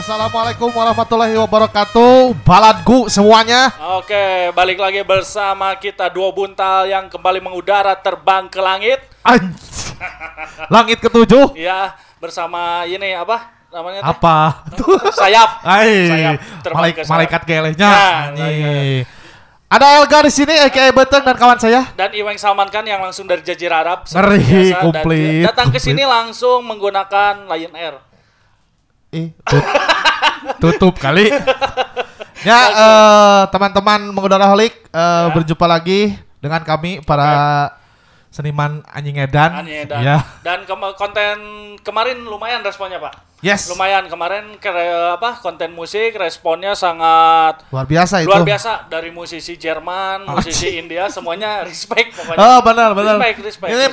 Assalamualaikum warahmatullahi wabarakatuh. Baladku semuanya. Oke, balik lagi bersama kita dua buntal yang kembali mengudara terbang ke langit. Langit ketujuh. Iya, bersama ini apa namanya? Apa? Tuh. Sayap. Sayap. Malaikat gelehnya. Nah, ada Elga di sini, aka Beteng dan kawan saya. Dan Iweng Salman Khan yang langsung dari Jazirah Arab. Ngeri, komplit. Datang ke sini langsung menggunakan Lion Air. Tutup kali. Ya, teman-teman mengudara holik, berjumpa lagi dengan kami para seniman anjing edan. Ya. Dan konten kemarin lumayan responnya, Pak. Yes. Lumayan kemarin konten musik responnya sangat luar biasa itu. Luar biasa dari musisi Jerman, musisi India semuanya respect pokoknya. Oh, benar. Respect. Ini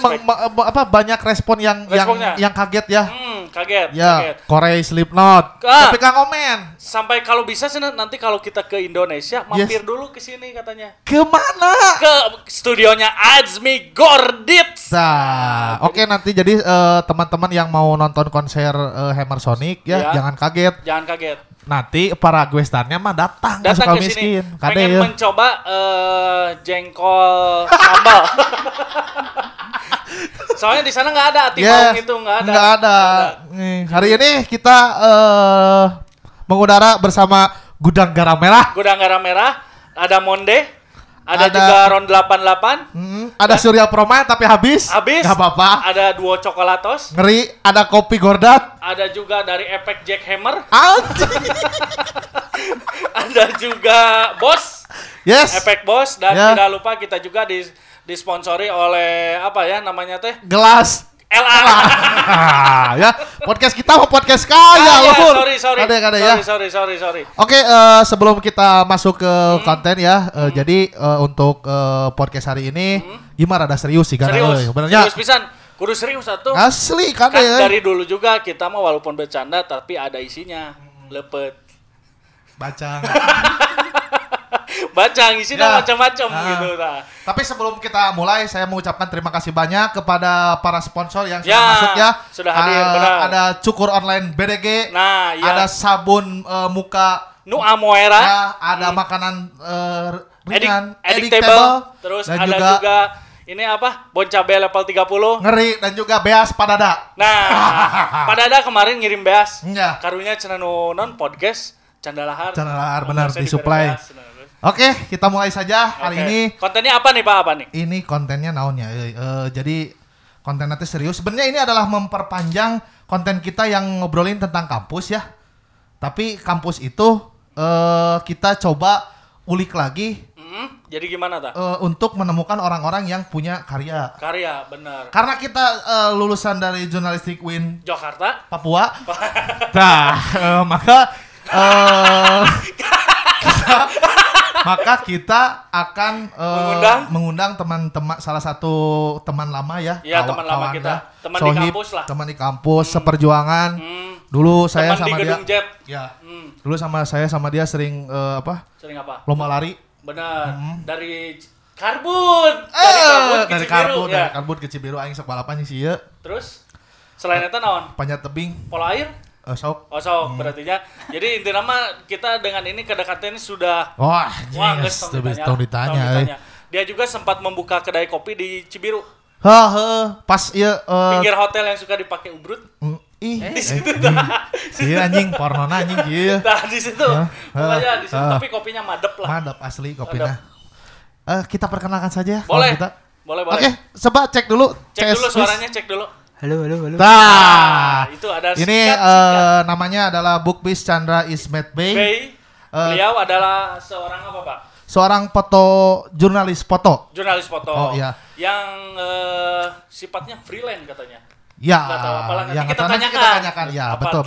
banyak respon yang kaget ya. Kaget. Korea Slipknot. Tapi enggak komen. Sampai kalau bisa sih nanti kalau kita ke Indonesia mampir dulu ke sini katanya. Ke mana? Ke studionya Azmi Gorditz. Nah, oke, nanti jadi teman-teman yang mau nonton konser Hammer Sonic ya, jangan kaget. Nanti para guestannya mah datang suka ke sini. Pengen mencoba jengkol sambal. Soalnya di sana nggak ada timaung itu nggak ada. Nih, hari ini kita mengudara bersama Gudang Garam Merah. Ada Monde. Ada juga Ron 88. Ada Surya Proma tapi habis. Gak apa-apa. Ada Duo Chocolatos. Ngeri. Ada Kopi Gordat. Ada juga dari Efek Jackhammer. Ada juga Bos. Yes. Efek Bos. Dan tidak lupa kita juga disponsori oleh Gelas. LA. Ya, podcast kita mau podcast kaya loh. Sorry. Sorry. Oke, sebelum kita masuk ke konten ya. Jadi untuk podcast hari ini gimana, ada serius sih kan? Serius pisan. Kudu serius satu. Asli kan ya. Dari dulu juga kita mah walaupun bercanda tapi ada isinya. Lepet. Bacang isinya macam-macam gitu. Nah. Tapi sebelum kita mulai, saya mengucapkan terima kasih banyak kepada para sponsor yang sudah masuk ya. Sudah hadir, benar. Ada Cukur Online BDG. Nah, ada sabun muka Nua Moera. Ya, ada makanan ringan, Edictable. Terus dan ada juga ini Boncabe level 30. Ngeri. Dan juga beas Padada. Nah, Padada kemarin ngirim beas. Ya. Karunya cenah nu non podcast Candalahar benar disuplai. Oke, kita mulai saja hari ini. Kontennya apa nih Pak? Apa nih? Ini kontennya naonnya. Jadi konten nanti serius. Sebenarnya ini adalah memperpanjang konten kita yang ngobrolin tentang kampus ya. Tapi kampus itu kita coba ulik lagi. Jadi gimana ta? Untuk menemukan orang-orang yang punya karya. Karya, benar. Karena kita lulusan dari jurnalistik UIN Jakarta, Papua. Nah, maka kita akan mengundang teman-teman, salah satu teman lama ya. Iya, teman lama kita. Teman di kampus lah. Teman di kampus, seperjuangan. Dulu saya teman sama dia. Teman di gedung Jet. Ya. Dulu sama dia sering Sering apa? Lomba lari. Benar. Dari Karbut. Dari Karbut ke Cibiru aing sok balapan sih ieu. Terus selain eta naon? Panjat tebing. Polo air. Sok berarti ya. Jadi intinya mah kita dengan ini kedekatannya sudah ditanya. Dia juga sempat membuka kedai kopi di Cibiru. Pas iya pinggir hotel yang suka dipakai Ubrut. Di situ dah. Si anjing pornona anjing ieu. Tah di situ. Pokoknya di situ tapi kopinya madep lah. Madep asli kopinya. Kita perkenalkan saja kalau kita. Boleh. Oke, coba cek dulu. Cek dulu suaranya, cek dulu. Halo. Nah, itu ada ini singkat. Namanya adalah Bukpis Chandra Ismet Bay. Beliau adalah seorang apa Pak? Seorang jurnalis foto. Jurnalis foto. Oh iya. Yang sifatnya freelance katanya. Ya. Enggak tahu apalah nanti kita tanyakan. Ya, betul.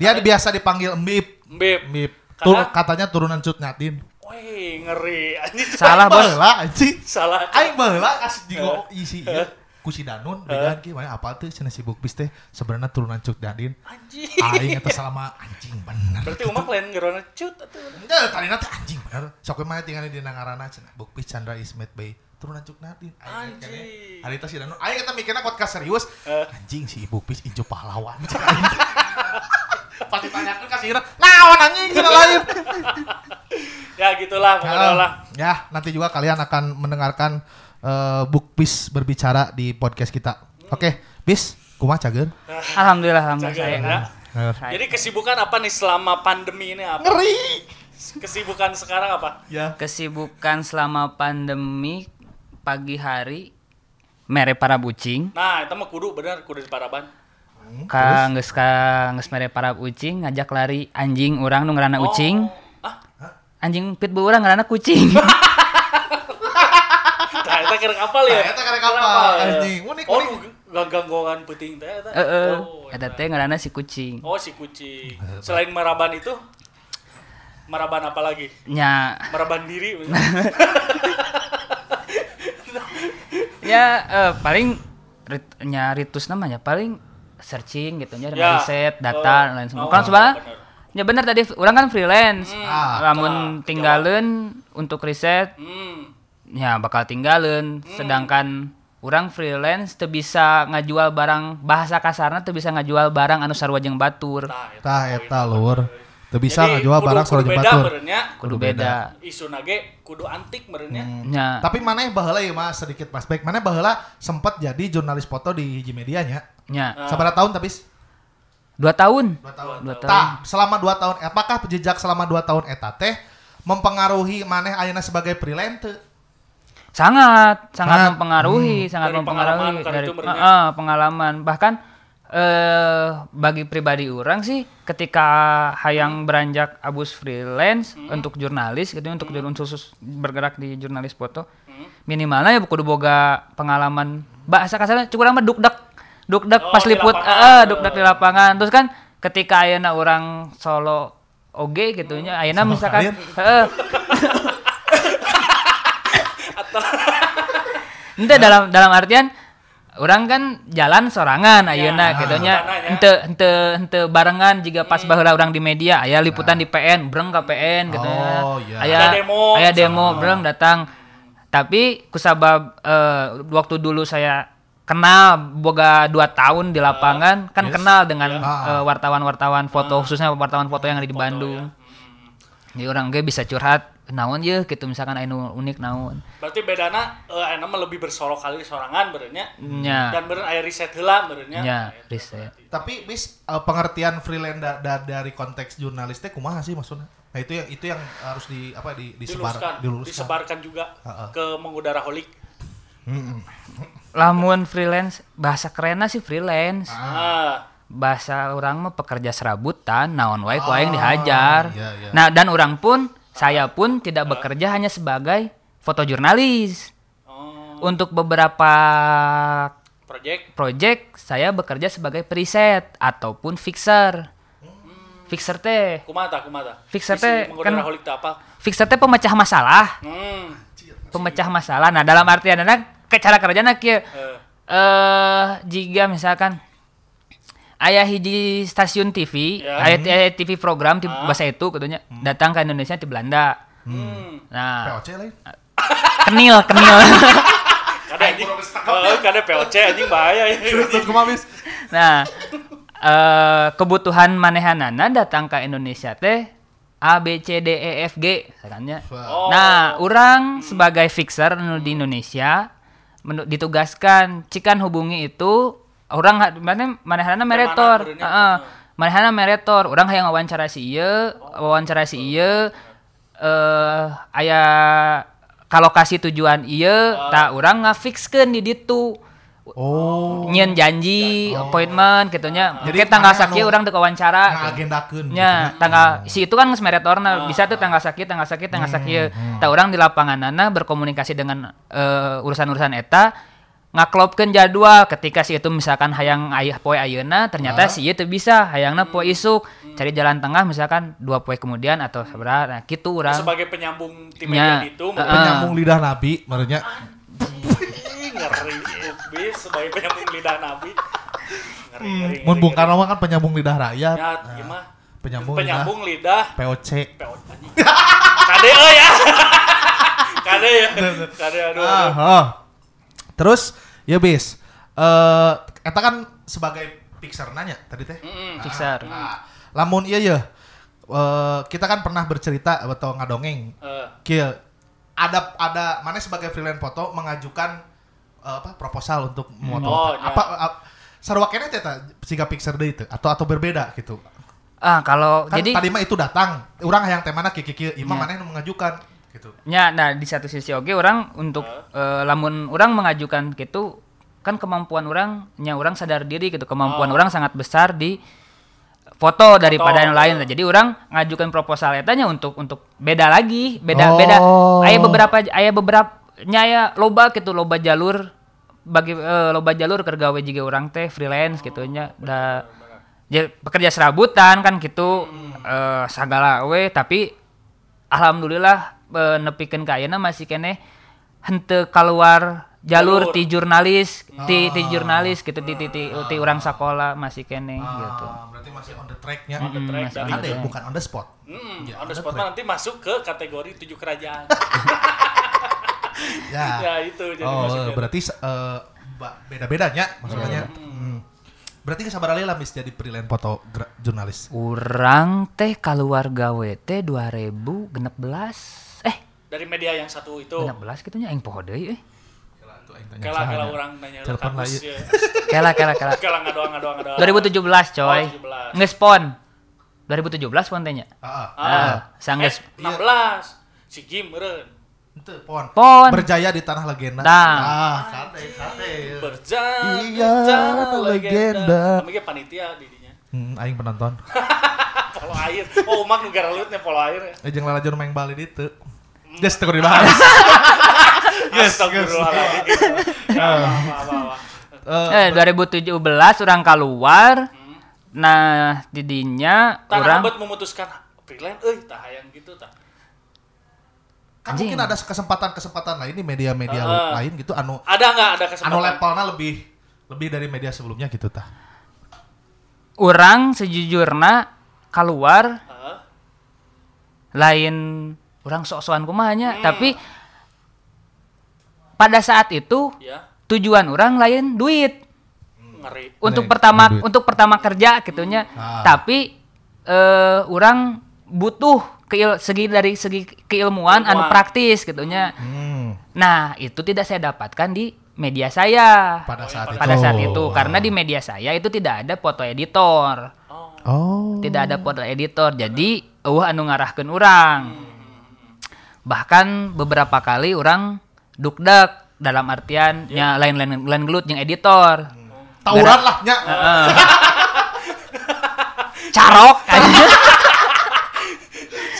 Dia biasa dipanggil Mbip. Katanya turunan Cut Nyak Dhien. Woi, ngeri. Salah baheula anjing. Salah. Aing baheula asa digo isi ieu. Kusidanun, beneran gimana apa tuh cina sibuk bis teh sebenarnya turunan Cut Nyak Dhien. Anjing. Aing eta salama anjing bener. Berarti umak lain ngerona cut atuh. Enggak, tarina teh anjing bener. Sok we mah tinggali dina ngaranna cenah Bukpis Chandra Ismet Bay. Turunan Cut Nyak Dhien. Anjing. Ari teh si Danun, aing eta mikirna podcast serius. Anjing si Bukpis injo pahlawan. Pas ditanyakan kasih kira, naon anjing kira lain. Ya gitulah, mudah-mudahan. Ya, nanti juga kalian akan mendengarkan Bukpis berbicara di podcast kita. Oke, Bis, kumaha cageun? Alhamdulillah saya. Jadi kesibukan apa nih selama pandemi ini apa? Ngeri. Kesibukan sekarang apa? Ya. Kesibukan selama pandemi pagi hari mere para bucing. Nah, itu mah kudu bener kudu paraban. Ka geus mere para bucing ngajak lari anjing urang nu ngaranna ucing. Anjing pitbull urang ngaranna kucing. Tah eta kerek apal ya? Eta kerek apal anjing. Unik. Ganggongan peuting teh eta. Heeh. Eta teh ngaranna si kucing. Oh, si kucing. Selain maraban itu maraban apa lagi? Ya, maraban diri. Ya paling ritus namanya paling searching gitu ya, ya. Riset data lain semua. Kan sebenarnya ya benar tadi orang kan freelance, namun tinggalin untuk riset, ya bakal tinggalin. Sedangkan orang freelance teu bisa ngajual barang bahasa kasarna teu bisa ngajual barang anu sarua jeung batur. Tah eta lur. Teu bisa ngajual barang sarua jeung batur. Kudu beda. Isuna ge kudu antik meureunnya. Ya. Tapi maneh baheula ieu mah sedikit flashback. Maneh baheula sempat jadi jurnalis foto di hiji media nya. Nya. Sabaraha tahun tapi 2 tahun. Tah, selama 2 tahun apakah jejak selama 2 tahun eta teh mempengaruhi maneh ayeuna sebagai freelance teu? Sangat mempengaruhi, sangat mempengaruhi dari pengalaman. Bahkan bagi pribadi orang sih ketika hayang beranjak abus freelance untuk jurnalis gitu untuk khusus bergerak di jurnalis foto minimalnya ya kudu boga pengalaman bahasa kasarnya cukup lama dukdak pas liput dukdak di lapangan terus kan ketika ayeuna orang solo oge gitu nya ayeuna misalkan ente dalam artian orang kan jalan sorangan ayeuna kitu nya henteu barengan jiga pas baheula urang di media aya liputan di PN breng ka PN kitu nya aya demo breng datang tapi kusabab waktu dulu saya kenal boga 2 tahun di lapangan kan kenal dengan wartawan-wartawan foto khususnya wartawan foto yang ada di Bandung jadi orang ge bisa curhat naon ya gitu misalkan anu unik naon. Berarti bedana anu mah lebih bersolok kali sorangan berenya. Ya. Dan beren aya riset heula berenya. Ya, riset. Tapi Bis pengertian freelance dari konteks jurnalis teh kumaha sih maksudnya? Nah itu yang harus di apa disebarkan juga ke mengudara holik. Lamun freelance bahasa kerenna sih freelance. Bahasa urang mah pekerja serabutan naon wae ku aing dihajar. Iya. Nah dan urang pun saya pun tidak bekerja hanya sebagai fotojurnalis. Untuk beberapa project saya bekerja sebagai preset ataupun fixer. Fixer teh kumaha? Fixer teh kan apa? Fixer teh pemecah masalah. Pemecah masalah. Nah, dalam artian cara kerjana kieu. Jika misalkan aya hiji stasiun TV, aya TV program di bahasa itu katanya datang ke Indonesia di Belanda. Nah, POC lain. Kenil. Kada POC anjing bahaya ini. Nah, kebutuhan manehanana datang ke Indonesia teh A B C D E F G katanya. Nah, urang sebagai fixer di Indonesia ditugaskan cikan hubungi itu orang manehana meretor. Manehana meretor. Orang hayang wawancara si ieu aya ka lokasi tujuan ieu, tah urang ngafixkeun di ditu. Nyen janji, appointment kitu nya. Oke tanggal sakieu urang teu wawancara. Ngaagendakeun. Nya, tanggal si itu kan geus meretorna, bisa tuh tanggal sakieu. Tah urang di lapanganana berkomunikasi dengan urusan-urusan eta. Ngaklopkeun jadwal ketika si itu misalkan hayang ayah poe ayeuna ternyata si itu bisa hayangna poe isuk cari jalan tengah misalkan 2 poe kemudian atau sabaraha nah kitu urang sebagai penyambung tim media itu penyambung lidah nabi maksudnya ngeri bis sebagai penyambung lidah nabi ngeri mun Bung Karno kan penyambung lidah rakyat ya mah penyambung lidah POC kade euy ya kade aduh terus ya Bis, eta kan sebagai fixer nanya tadi teh. Fixer. Lamun iya ya, kita kan pernah bercerita atau ngadongeng. Kieu. Ada mana sebagai freelance foto mengajukan apa proposal untuk moto. Apa sarua keneh eta siga picture deui teh atau berbeda gitu. Kalau kan jadi tadi mah itu datang urang hayang teh mana kieu imam maneh nu mengajukan gitu. Ya, nah di satu sisi oge urang untuk lamun urang mengajukan gitu kan kemampuan urangnya urang sadar diri gitu, kemampuan urang sangat besar di foto daripada yang lain. Jadi urang ngajukan proposal etanya untuk beda lagi, beda. Aya beberapa loba gitu, loba jalur bagi loba jalur kergawe jiga urang teh freelance gitu nya da pekerja serabutan kan gitu sagala we tapi alhamdulillah nepikeun ka ayeuna masih keneh henteu kaluar jalur ti jurnalis ti jurnalis gitu ti urang sakola masih keneh gitu. Berarti masih on the track-nya, on the track ada ya, bukan on the spot. Ya, on the spot nanti masuk ke kategori 7 kerajaan. Ya itu jadi maksudnya. Berarti beda-bedanya maksudnya. Berarti sabaraha lamis jadi freelance foto jurnalis. Urang teh kaluar gawe teh 2016. Dari media yang satu itu. 16 kitu nya aing poho deui euy. Kela urang nanya lu kampus ya. Kela. Kela ngadoang. 2017 coy. Ngespon. 2017 pon teh nya. Heeh. Sanggeus 16. Si Jim meureun. Itu pon berjaya di tanah legenda. Santai. Berjaya di tanah legenda. Namanya panitia didinya. Aing penonton. Polo air. Oh, umak nu garalutnya polo air ya. Jeung lalajur maeng Bali ditu. Geus teu dibahas. Geus astagfirullah. Nah, 2017 urang kaluar. Nah, didinya urang abet memutuskan freelance euy tah hayang kitu tah. Kan mungkin ada kesempatan-kesempatan lain di media-media lain gitu anu ada enggak ada kesempatan anu levelnya lebih dari media sebelumnya gitu tah. Urang sejujurna kaluar lain urang sok-sokan kumaha nya tapi pada saat itu tujuan urang lain duit. Ngeri. Untuk pertama kerja gitu nya. Tapi urang butuh dari segi keilmuan anu praktis gitunya. Nah, itu tidak saya dapatkan di media saya. Pada saat itu karena di media saya itu tidak ada foto editor. Tidak ada foto editor. Jadi anu ngarahkeun urang. Bahkan beberapa kali urang dugdeg dalam artian nya lain-lain gelut jeung editor. Tawuran lah nya. Carok aja.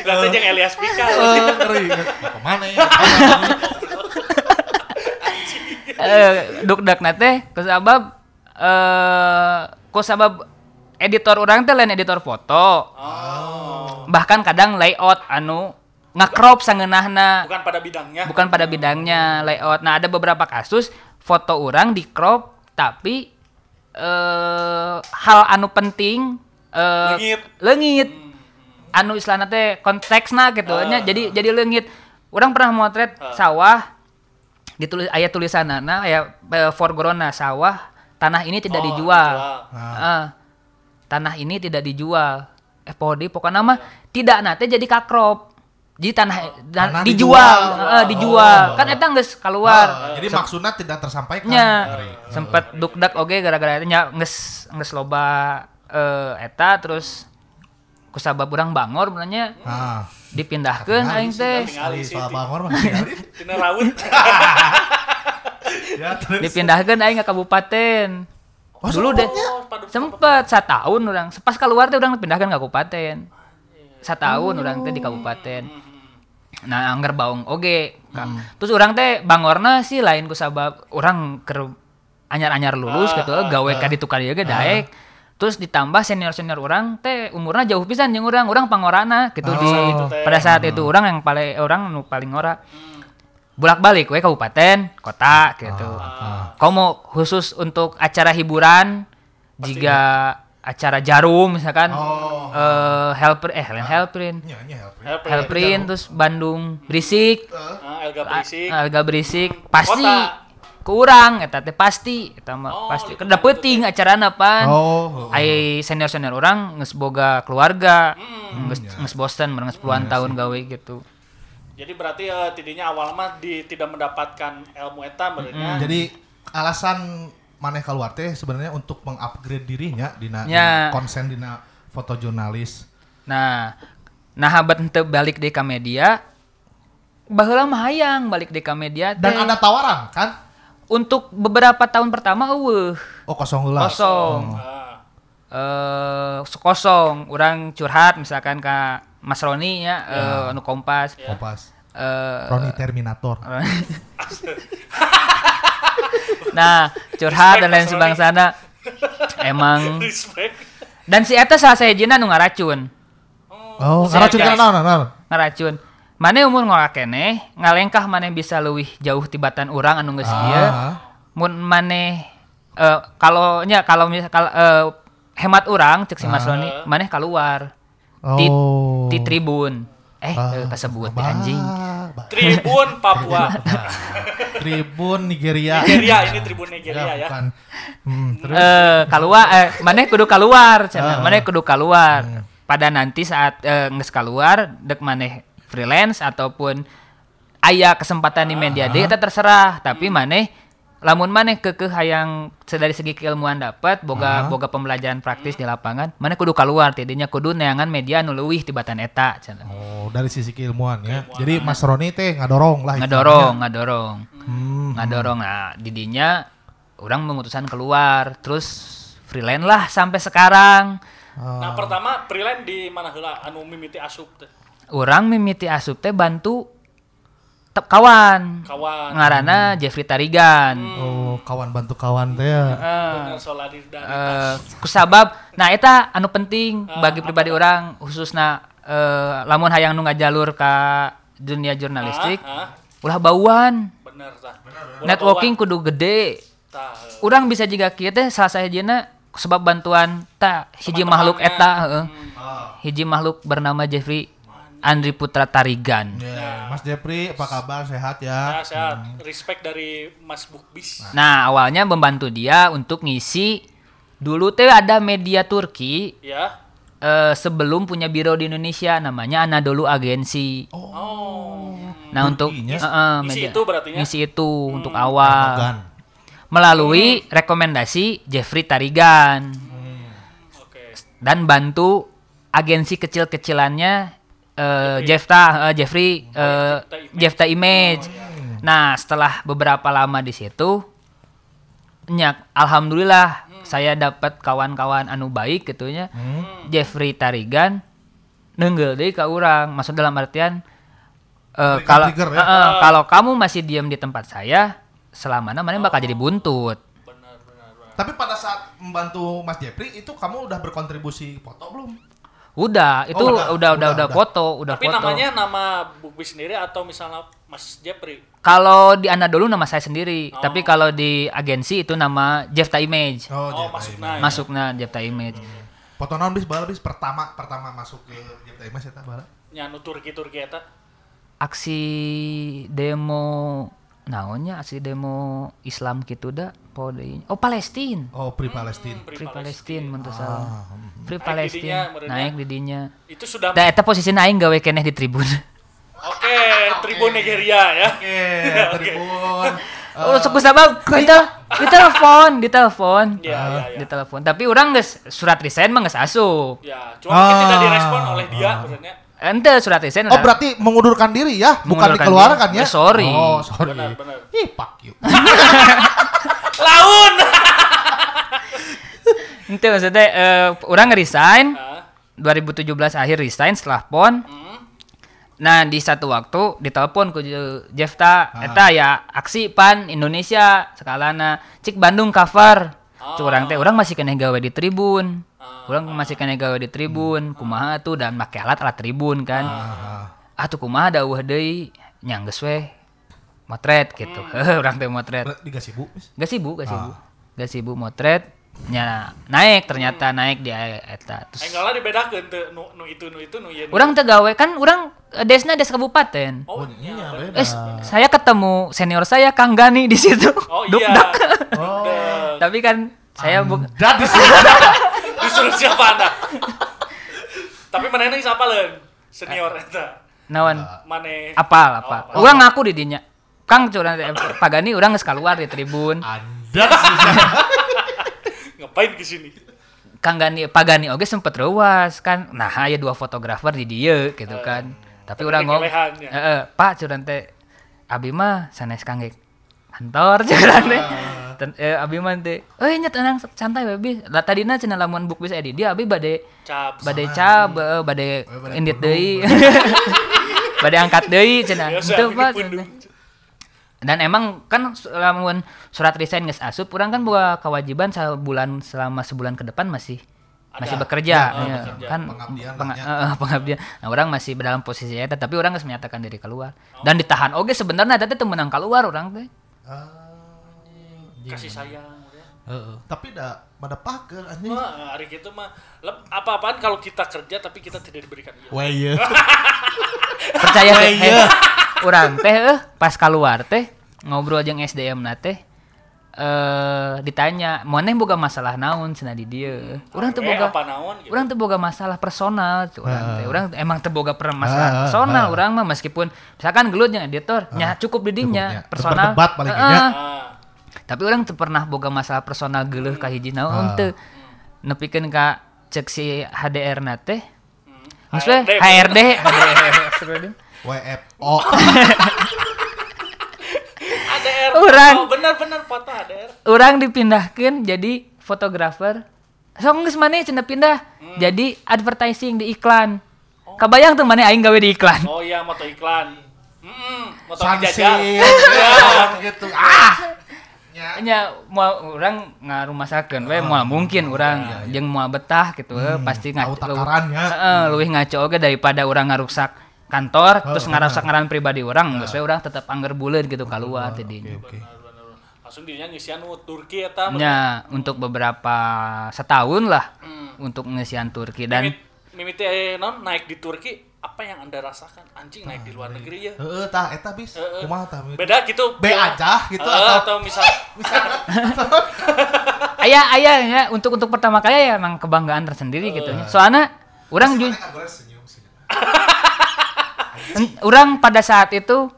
Berarti yang Elias Pika ngeri kemana ya duk-duk nate kusabab editor orang teh lain editor foto bahkan kadang layout anu nge-crop sangeunahna bukan pada bidangnya layout. Nah ada beberapa kasus foto orang di crop tapi hal anu penting leungit anu istilahna teh konteksna gitu nya jadi leungit. Urang pernah motret sawah ditulis aya tulisanana aya foregroundna sawah tanah ini tidak dijual. Tanah ini tidak dijual. Pokokna mah tidak na teh jadi kakrop. Jadi tanah dijual. Kan eta geus kaluar. Jadi maksudna tidak tersampaikan. Sempet dugdag oge gara-gara eta nya geus loba eta terus kusabab urang bangor sebenarnya dipindahkan aing teh bangor mah tina raut dipindahkan aing ke kabupaten dulu deh sempet sataun urang pas keluar teh urang dipindahkan ke kabupaten sataun urang teh di kabupaten nah anggar baung oge terus urang teh bangorna sih lain kusabab urang keur anyar-anyar lulus gitu gawe ka ditu ka dieu ge daek. Terus ditambah senior-senior orang teh umurna jauh pisan jeung urang pangorana gitu pada saat itu orang yang paling ora. Bolak-balik we kabupaten, kota gitu. Komo khusus untuk acara hiburan jika acara jarum misalkan helprint terus Bandung Berisik, Elga Berisik pasti kurang eta teh pasti eta mah pasti kada peuting acarana pan. Ai senior-senior urang geus boga keluarga, geus bosen meureun 10-an tahun gawe gitu. Jadi berarti tidinya awal mah tidak mendapatkan ilmu eta meureunna. Jadi alasan maneh keluar teh sebenarnya untuk mengupgrade dirinya dina konsen dina fotojurnalis. Nah habat henteu balik deui ka media. Baheula mah hayang balik deui ka media teh. Dan ada tawaran kan? Untuk beberapa tahun pertama eueuh. Kosong. Urang curhat misalkan ka Mas Roni nya anu Kompas. Kompas. Roni Terminator. Nah, curhat dan lain sebangsana. Emang respect. Dan si eta salah sahijina nu ngaracun. Ngaracun ka naon? Ngaracun. Mane umur ngolakene, ngalengkah mane bisa leuwih jauh tibatan urang anu geus ieu. Mun mane kalau hemat urang cek si Mas Roni, mane kaluar. Di Tribun. Kasebut di anjing. Tribun Papua. Tribun Nigeria. Ini Tribun Nigeria ya. Terus kaluar mane kudu kaluar cenah. Mane kudu kaluar. Pada nanti saat geus kaluar dek mane freelance ataupun aya kesempatan di media deh itu terserah, tapi maneh lamun maneh kekeh hayang dari segi keilmuan dapat boga pembelajaran praktis di lapangan maneh kudu keluar tidinya kudu neangan media anu leuwih tibatan eta cenah. Dari sisi keilmuan ya. Jadi Mas Roni teh ngadorong lah. Ngadorong. Nah, didinya urang memutuskan keluar terus freelance lah sampai sekarang. Nah, pertama freelance di mana heula anu mimiti asup teh? Orang mimiti asup teh bantu kawan ngarana Jeffrey Tarigan. Kawan bantu kawan teh. Kusabab nah eta anu penting bagi pribadi orang khususna lamun hayang nu ngajalur ka dunia jurnalistik ulah bauan. Bener tah. Networking kudu gede. Urang bisa jiga kieu teh salah sahijina sebab bantuan ta hiji makhluk eta heeh. Hiji makhluk bernama Jeffrey Andri Putra Tarigan. Mas Jeffrey, apa kabar? Sehat ya? Sehat. Respect dari Mas Bukpis. Nah, awalnya membantu dia untuk ngisi. Dulu teh ada media Turki. Ya. Sebelum punya biro di Indonesia, namanya Anadolu Agency. Nah, untuk media. Ngisi itu berartinya? Ngisi itu untuk awal. Melalui rekomendasi Jeffrey Tarigan. Oke. Dan bantu agensi kecil-kecilannya. Jephtha Image. Nah, setelah beberapa lama di situ, alhamdulillah saya dapat kawan-kawan anu baik gitunya. Jeffrey Tarigan nenggel deui ka urang, maksud dalam artian kalau kamu masih diam di tempat saya, selamanya mana bakal jadi buntut. Benar. Tapi pada saat membantu Mas Jeffrey itu kamu udah berkontribusi foto belum? Udah, itu udah foto. Tapi namanya nama Bukpis sendiri atau misalnya Mas Jeffrey? Kalau di Anadolu nama saya sendiri, tapi kalau di agensi itu nama Jephtha Image. Masukna Jephtha Image. Foto naon bis pertama masuk ke Jephtha Image eta bala? Nya nu Turki eta. Aksi demo naonnya? Aksi demo Islam kitu da. Palestina. Free Palestine mun teu salah. Free Palestine naik didinya. Itu sudah da eta posisi aing gawe keneh di Tribun. Tribun Nigeria ya. Tribun. Sebab ditelepon. Iya. Ditelepon. Tapi urang geus surat resign mah geus asup. Ya, cuma tidak direspon oleh dia sebenarnya. Ente surat resign. Berarti mengundurkan diri ya, bukan dikeluarkan ya. Sorry. Benar. Ih, fuck you. Laun. Itu maksudnya orang resign 2017 akhir resign setelah PON. Nah, di satu waktu ditelepon ku Jephtha eta ya aksi PAN Indonesia skalana cik Bandung cover. Curang teh orang masih keneh gawe di Tribun. Kumaha tuh dan make alat Tribun kan. Tuh kumaha dawuh deui nyang geus we. Motret gitu. Urang teh motret. Digasibuk. Gasibuk motret. Ya, naik ternyata naik di eta. Terus enggalah dibedakeun teu nu itu nu itu nu ieu. Urang teu gawe kan urang desna des kabupaten. Oh iya, beda. Saya ketemu senior saya Kang Gani di situ. Oh iya. Oh. Tapi kan saya bukan disuruh siapa Anda? Tapi manehna geus apaleun senior eta. Naon? Maneh apal apa? Urang ngaku di dinya. Kang curang Pagani urang geus kaluar di Tribun. Anjir. Ngapain kesini? Kang Gani, Pak Gani oge sempet ruas kan, nah aya dua fotografer di dia gitu kan. Tapi orang ngomong, Pak curan teh, abi mah sanes kanggek kantor curan teh. Abi mah teh, euy nya tenang santai babi. Lah tadina cenah lamun Bukpis edi dia abi bade cap, bade indit deui. Bade angkat deui cenah. Teu Pak. Dan emang kan lamun surat resign geus asup, urang kan buka kewajiban sebulan selama sebulan ke depan masih bekerja. Ya, bekerja. Kan pengabdian. Nah, urang masih dalam posisi eta tapi urang geus menyatakan diri keluar. Oh. Dan ditahan oge sebenarnya eta teh menang keluar urang teh. Kasih sayang. Tapi da madepahkeun anjing. Wah, ari kitu mah apa-apaan kalau kita kerja tapi kita tidak diberikan ieu. Wah ieu. Percaya teh. Urang teh pas keluar teh ngobrol jeung SDM na teh ditanya moneh boga masalah naon cenah di dieu. Urang teh boga apa naon gitu. Urang teh boga masalah personal urang teh. Urang emang teh boga masalah personal urang mah meskipun misalkan gelut jeung editor nya cukup di dinya personal. Tapi urang teh pernah boga masalah personal geuleuh ka hiji naon teu. Nepikeun ka cek si HDR na teh. Geus we HRD. WFO. ADR. Urang bener-bener foto ADR. Urang dipindahkeun jadi fotografer. Song geus maneh cenah pindah jadi advertising di iklan. Oh. Kabayang teu maneh aing gawe di iklan. Oh iya, moto iklan. Moto jajan. Ya, gitu. Nya moal urang ngarumasakeun we moal mungkin urang jeung moal betah gitu pasti leuwih ngaco oge daripada urang ngaruksak kantor terus ngarusak-ngaran pribadi orang geus we urang tetep angger buleud gitu kaluar teh dinya. Oke. Langsung dinya ngisian Turki eta. Nya untuk beberapa setahun lah untuk ngisian Turki dan mimiti non naik di Turki apa yang Anda rasakan? Anjing naik di luar negeri ya. Heeh tah eta bis. Kumaha tah? Beda gitu. Be aja gitu atau misalnya Aya nya untuk pertama kali ya emang kebanggaan tersendiri gitu nya. Soalna urang urang pada saat itu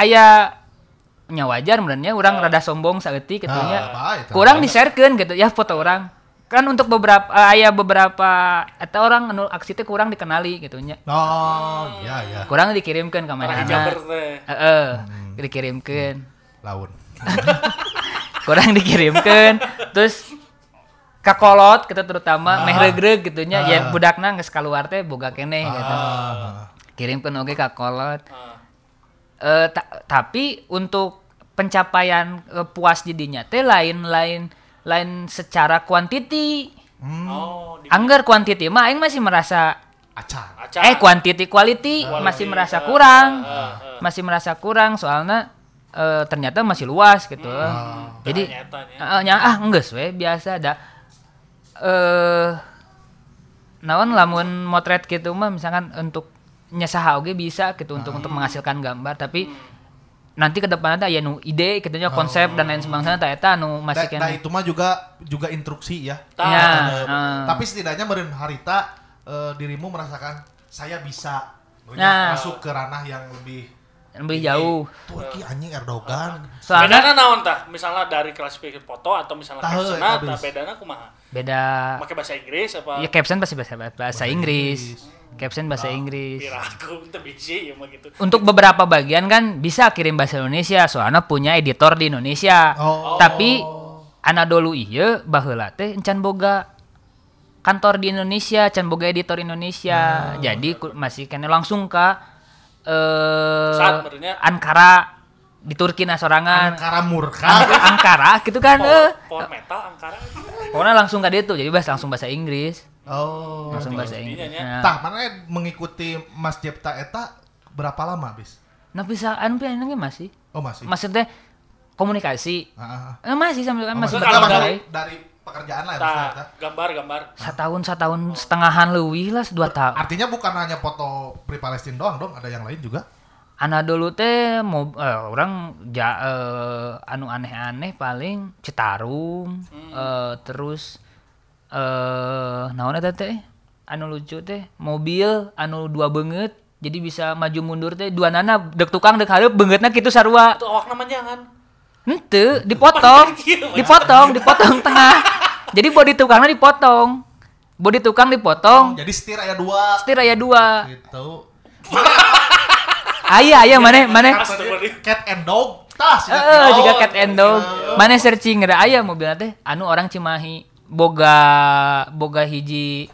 ayahnya wajar sebenarnya urang rada sombong saeutik gitu nya. Kurang di-sharekeun gitu ya foto orang. Kan untuk beberapa aya beberapa eta orang anu aksi teh kurang dikenali gitu nya. Oh, iya iya. Kurang dikirimkeun ka mana. Heeh. Dikirimkeun. Laun. Kurang dikirimkeun terus kakolot kita terutama meh regreg gitu nya ya budakna geus kaluar teh boga keneh gitu. Kirimkeun oge ka kolot. Tapi untuk pencapaian puas di dinya teh lain secara quantity. Angger quantity mah aing masih merasa acan. Quantity quality masih merasa kurang. Masih merasa kurang soalnya ternyata masih luas gitu. Jadi enggeus we biasa da naon lamun motret gitu mah misalkan untuk nyasaha oge bisa gitu untuk menghasilkan gambar tapi nanti ke depannya ya nu ide kitunya konsep dan lain sebagainya eta anu masih kena. Nah itu mah juga instruksi ya. Tapi setidaknya meureun harita dirimu merasakan saya bisa masuk ke ranah yang lebih jauh. Turki anjing Erdogan. Bedana naon tah? Misalnya dari klasifikasi foto atau misalnya caption atau bedana kumaha? Beda. Make bahasa Inggris apa? Ya caption pasti bahasa Inggris. Caption bahasa Inggris. Untuk beberapa bagian kan bisa kirim bahasa Indonesia soalnya punya editor di Indonesia. Tapi Anadolu ieu baheula teh encan boga kantor di Indonesia, encan boga editor Indonesia. Jadi masih kena langsung ka Ankara di Turki na sorangan. Ankara murka. Ankara gitu kan. Power metal Ankara. Pokoknya langsung ka ditu jadi langsung bahasa Inggris. Langsung bahasa Inggris. Tah, mana mengikuti Mas Jephtha eta berapa lama, bis? Nah, pisan anu pian masih. Oh, masih. Maksudnya komunikasi. Masih sambil kan masih dari pekerjaan lah ya, maksudnya. Gambar-gambar. Setahun setengahan leuwih lah 2 tahun. Artinya bukan hanya foto Free Palestine doang dong, ada yang lain juga. Anadolu teh mau orang anu aneh-aneh paling Citarum, terus naon eta teh? Anu lucu teh, mobil anu 2 beungeut. Jadi bisa maju mundur teh 2 nana dek tukang dek hareup beungeutna kitu sarua. Itu awak namanya jangan. Henteu, dipotong tengah. Jadi bodi tukangnya dipotong. Bodi tukang dipotong. Oh, jadi setir aya 2. Setir aya 2. Gitu. Aya maneh cat and dog. Tah, juga cat and dog. Maneh searching ada aya mobilna teh anu orang Cimahi boga hiji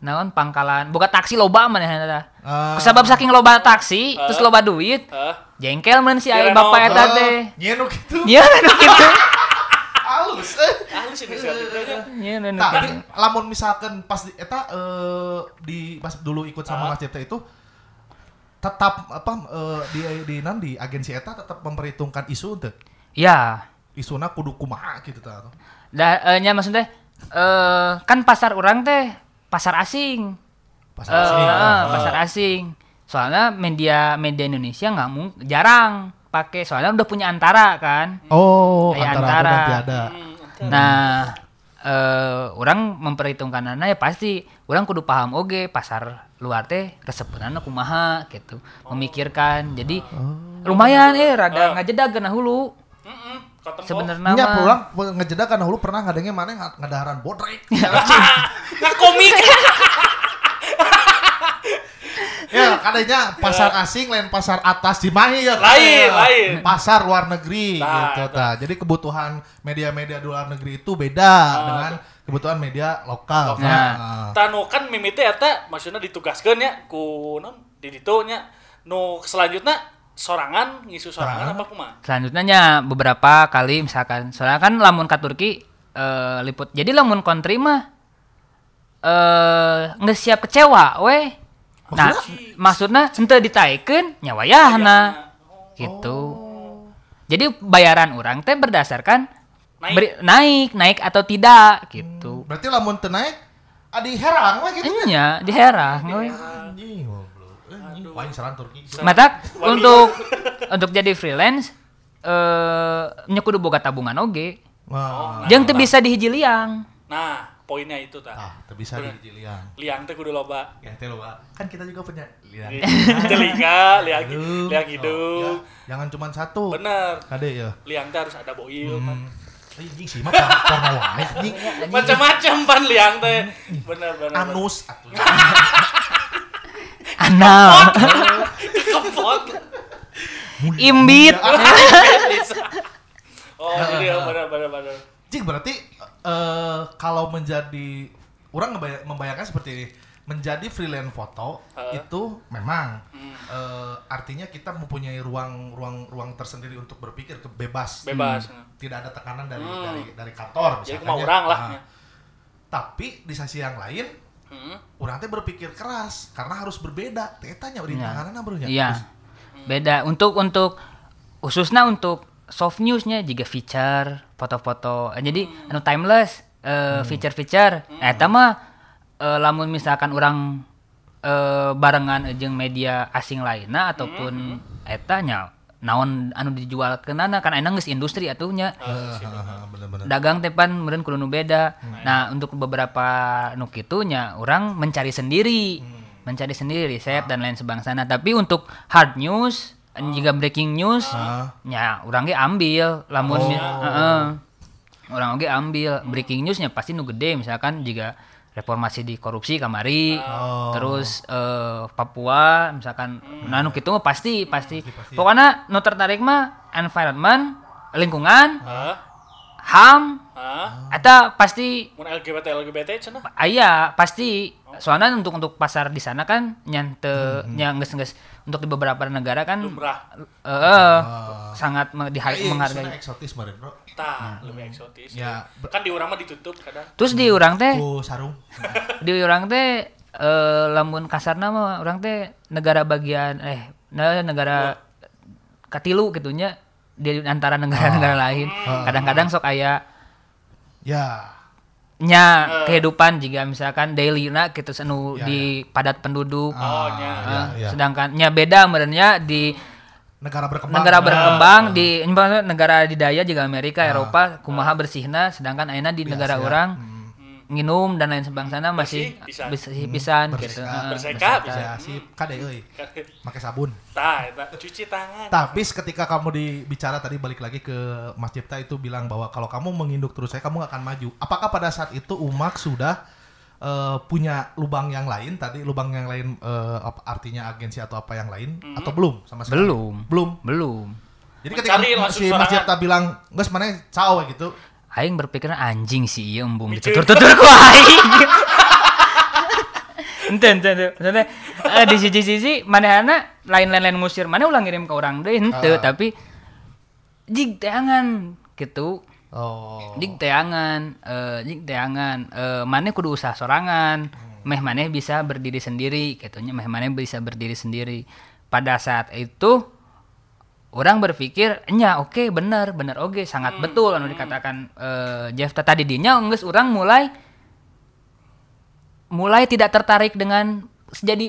naon pangkalan boga taksi loba maneh tah. Kusabab saking loba taksi terus loba duit, jengkel man si aya bapak eta teh. Nya nu kitu. Alus. Alus inisiatifnya. Nya nu kitu. Lamun misalkan pas eta di pas dulu ikut sama Mas Jephtha itu tetap apa di agensi eta tetap memperhitungkan isu teh. Ya, isuna kudu kumaha kitu tah. Da nya maksud teh kan pasar urang teh pasar asing. Pasar asing. Soalnya media Indonesia nggak jarang pakai, soalnya udah punya Antara kan. Oh, kayak Antara. Ada. Nah, orang memperhitungkan anak ya pasti orang kudu paham oge pasar luar teh resepeunana kumaha gitu. Memikirkan. Jadi lumayan rada ngajedageun hulu. Sebenarnya nya pulang ngejeda karena hulu pernah ngadenge maneh ngadaharan bodrek. Nah komik. Ya kadenya pasar asing lain pasar atas Cimahi ya. Lain. Pasar luar negeri gitu ta. Jadi kebutuhan media-media di luar negeri itu beda dengan kebutuhan media lokal. Nah, tanu kan mimiti teh eta maksudna ditugaskeun nya ku naon di ditu nya nu selanjutna sorangan, ngisu sorangan apa kumaha? Selanjutnya nya beberapa kali misalkan. Soalnya kan lamun ka Turki liput. Jadi lamun country mah geus siap kecewa weh. Nah, maksudna henteu ditaekeun nya wayahna. Gitu. Jadi bayaran urang teh berdasarkan naik atau tidak gitu. Berarti lamun teu naik adi herang weh gitu. Nya, diherang weh. Anjing. Paling saran Turki. Matak untuk jadi freelance nya kudu boga tabungan oge. Wah. Jeung teu bisa dihiji liang. Nah, poinnya itu tah. Tah, teu bisa dihiji liang. Liang teh kudu loba. Ya teh loba. Kan kita juga punya liang. Telinga, liang hidung. Jangan cuma satu. Bener. Kade ya. Liang teh harus ada boil kan. Anjing sih mah porno wae anjing. Macam-macam pan liang teh. Bener. Anus atuh. Anal, kepot, imbit. Oh iya benar. Jik berarti kalau menjadi orang membayangkan seperti ini, menjadi freelance foto itu memang artinya kita mempunyai ruang tersendiri untuk berpikir bebas. Tidak ada tekanan dari kantor. Jadi mau orang lah. Tapi di sisi yang lain. Orang teh berpikir keras karena harus berbeda. Tetanya rintanganana bro nya. Iya. Beda untuk khususnya untuk soft news-nya juga feature, foto-foto. Jadi anu timeless, feature-feature. Eta mah lamun misalkan orang barengan jeung media asing lainna ataupun etanya naon anu dijualkeunana kan ayeuna geus industri atuh nya. Dagang teh pan meureun kudu nu beda. Nah, untuk beberapa nu kitu nya urang mencari sendiri riset dan lain sebangsana. Tapi untuk hard news juga breaking news nya urang ge ambil lamun urang ge ambil breaking news nya pasti nu gede misalkan juga reformasi di korupsi kamari terus Papua misalkan anu kitu mah pasti. Pokoknya nu tertarik mah environment, lingkungan, HAM, eta pasti mun LGBT cenah. Aya, pasti. Soalnya untuk pasar di sana kan nyante ngeus untuk di beberapa negara kan lumrah. Sangat menghargai. Iya, eksotis meureun, Bro. Tah, lebih eksotis. Ya, kan di urang mah ditutup kadang. Terus di urang teh sarung. Di urang teh lamun kasarna mah urang teh negara bagian negara katilu kitu nya. di antara negara-negara lain. Kadang-kadang sok aya kehidupan jika misalkan daily na gitu anu di padat penduduk. Sedangkan nya beda merenya di negara berkembang di negara didaya jika Amerika, Eropa kumaha bersihna, sedangkan ayeuna di negara orang nginum dan lain sebangsana masih bersih-pisan gitu. Berseka sih ka deui. Make sabun. Tah eta cuci tangan. Tapi ketika kamu dibicara tadi balik lagi ke Mas Jephtha itu bilang bahwa kalau kamu menginduk terus saya kamu enggak akan maju. Apakah pada saat itu Umak sudah punya lubang yang lain tadi, lubang yang lain artinya agensi atau apa yang lain atau belum sama sekali? Belum. Jadi ketika si Mas Jephtha bilang, "Geus mana cao gitu." Aing berpikiran anjing sih iya embung ditutur-tutur ku aing. Enten. Di sisi-sisi manehana lain-lain ngusir, mana ulah ngirim ke orang deui henteu tapi jig teangan gitu. Jig teangan, maneh kudu usaha sorangan. Meh maneh bisa berdiri sendiri kitu nya, Pada saat itu orang berpikir, nya oke, bener, sangat betul anu dikatakan Jephtha tadi dinya, geus orang mulai tidak tertarik dengan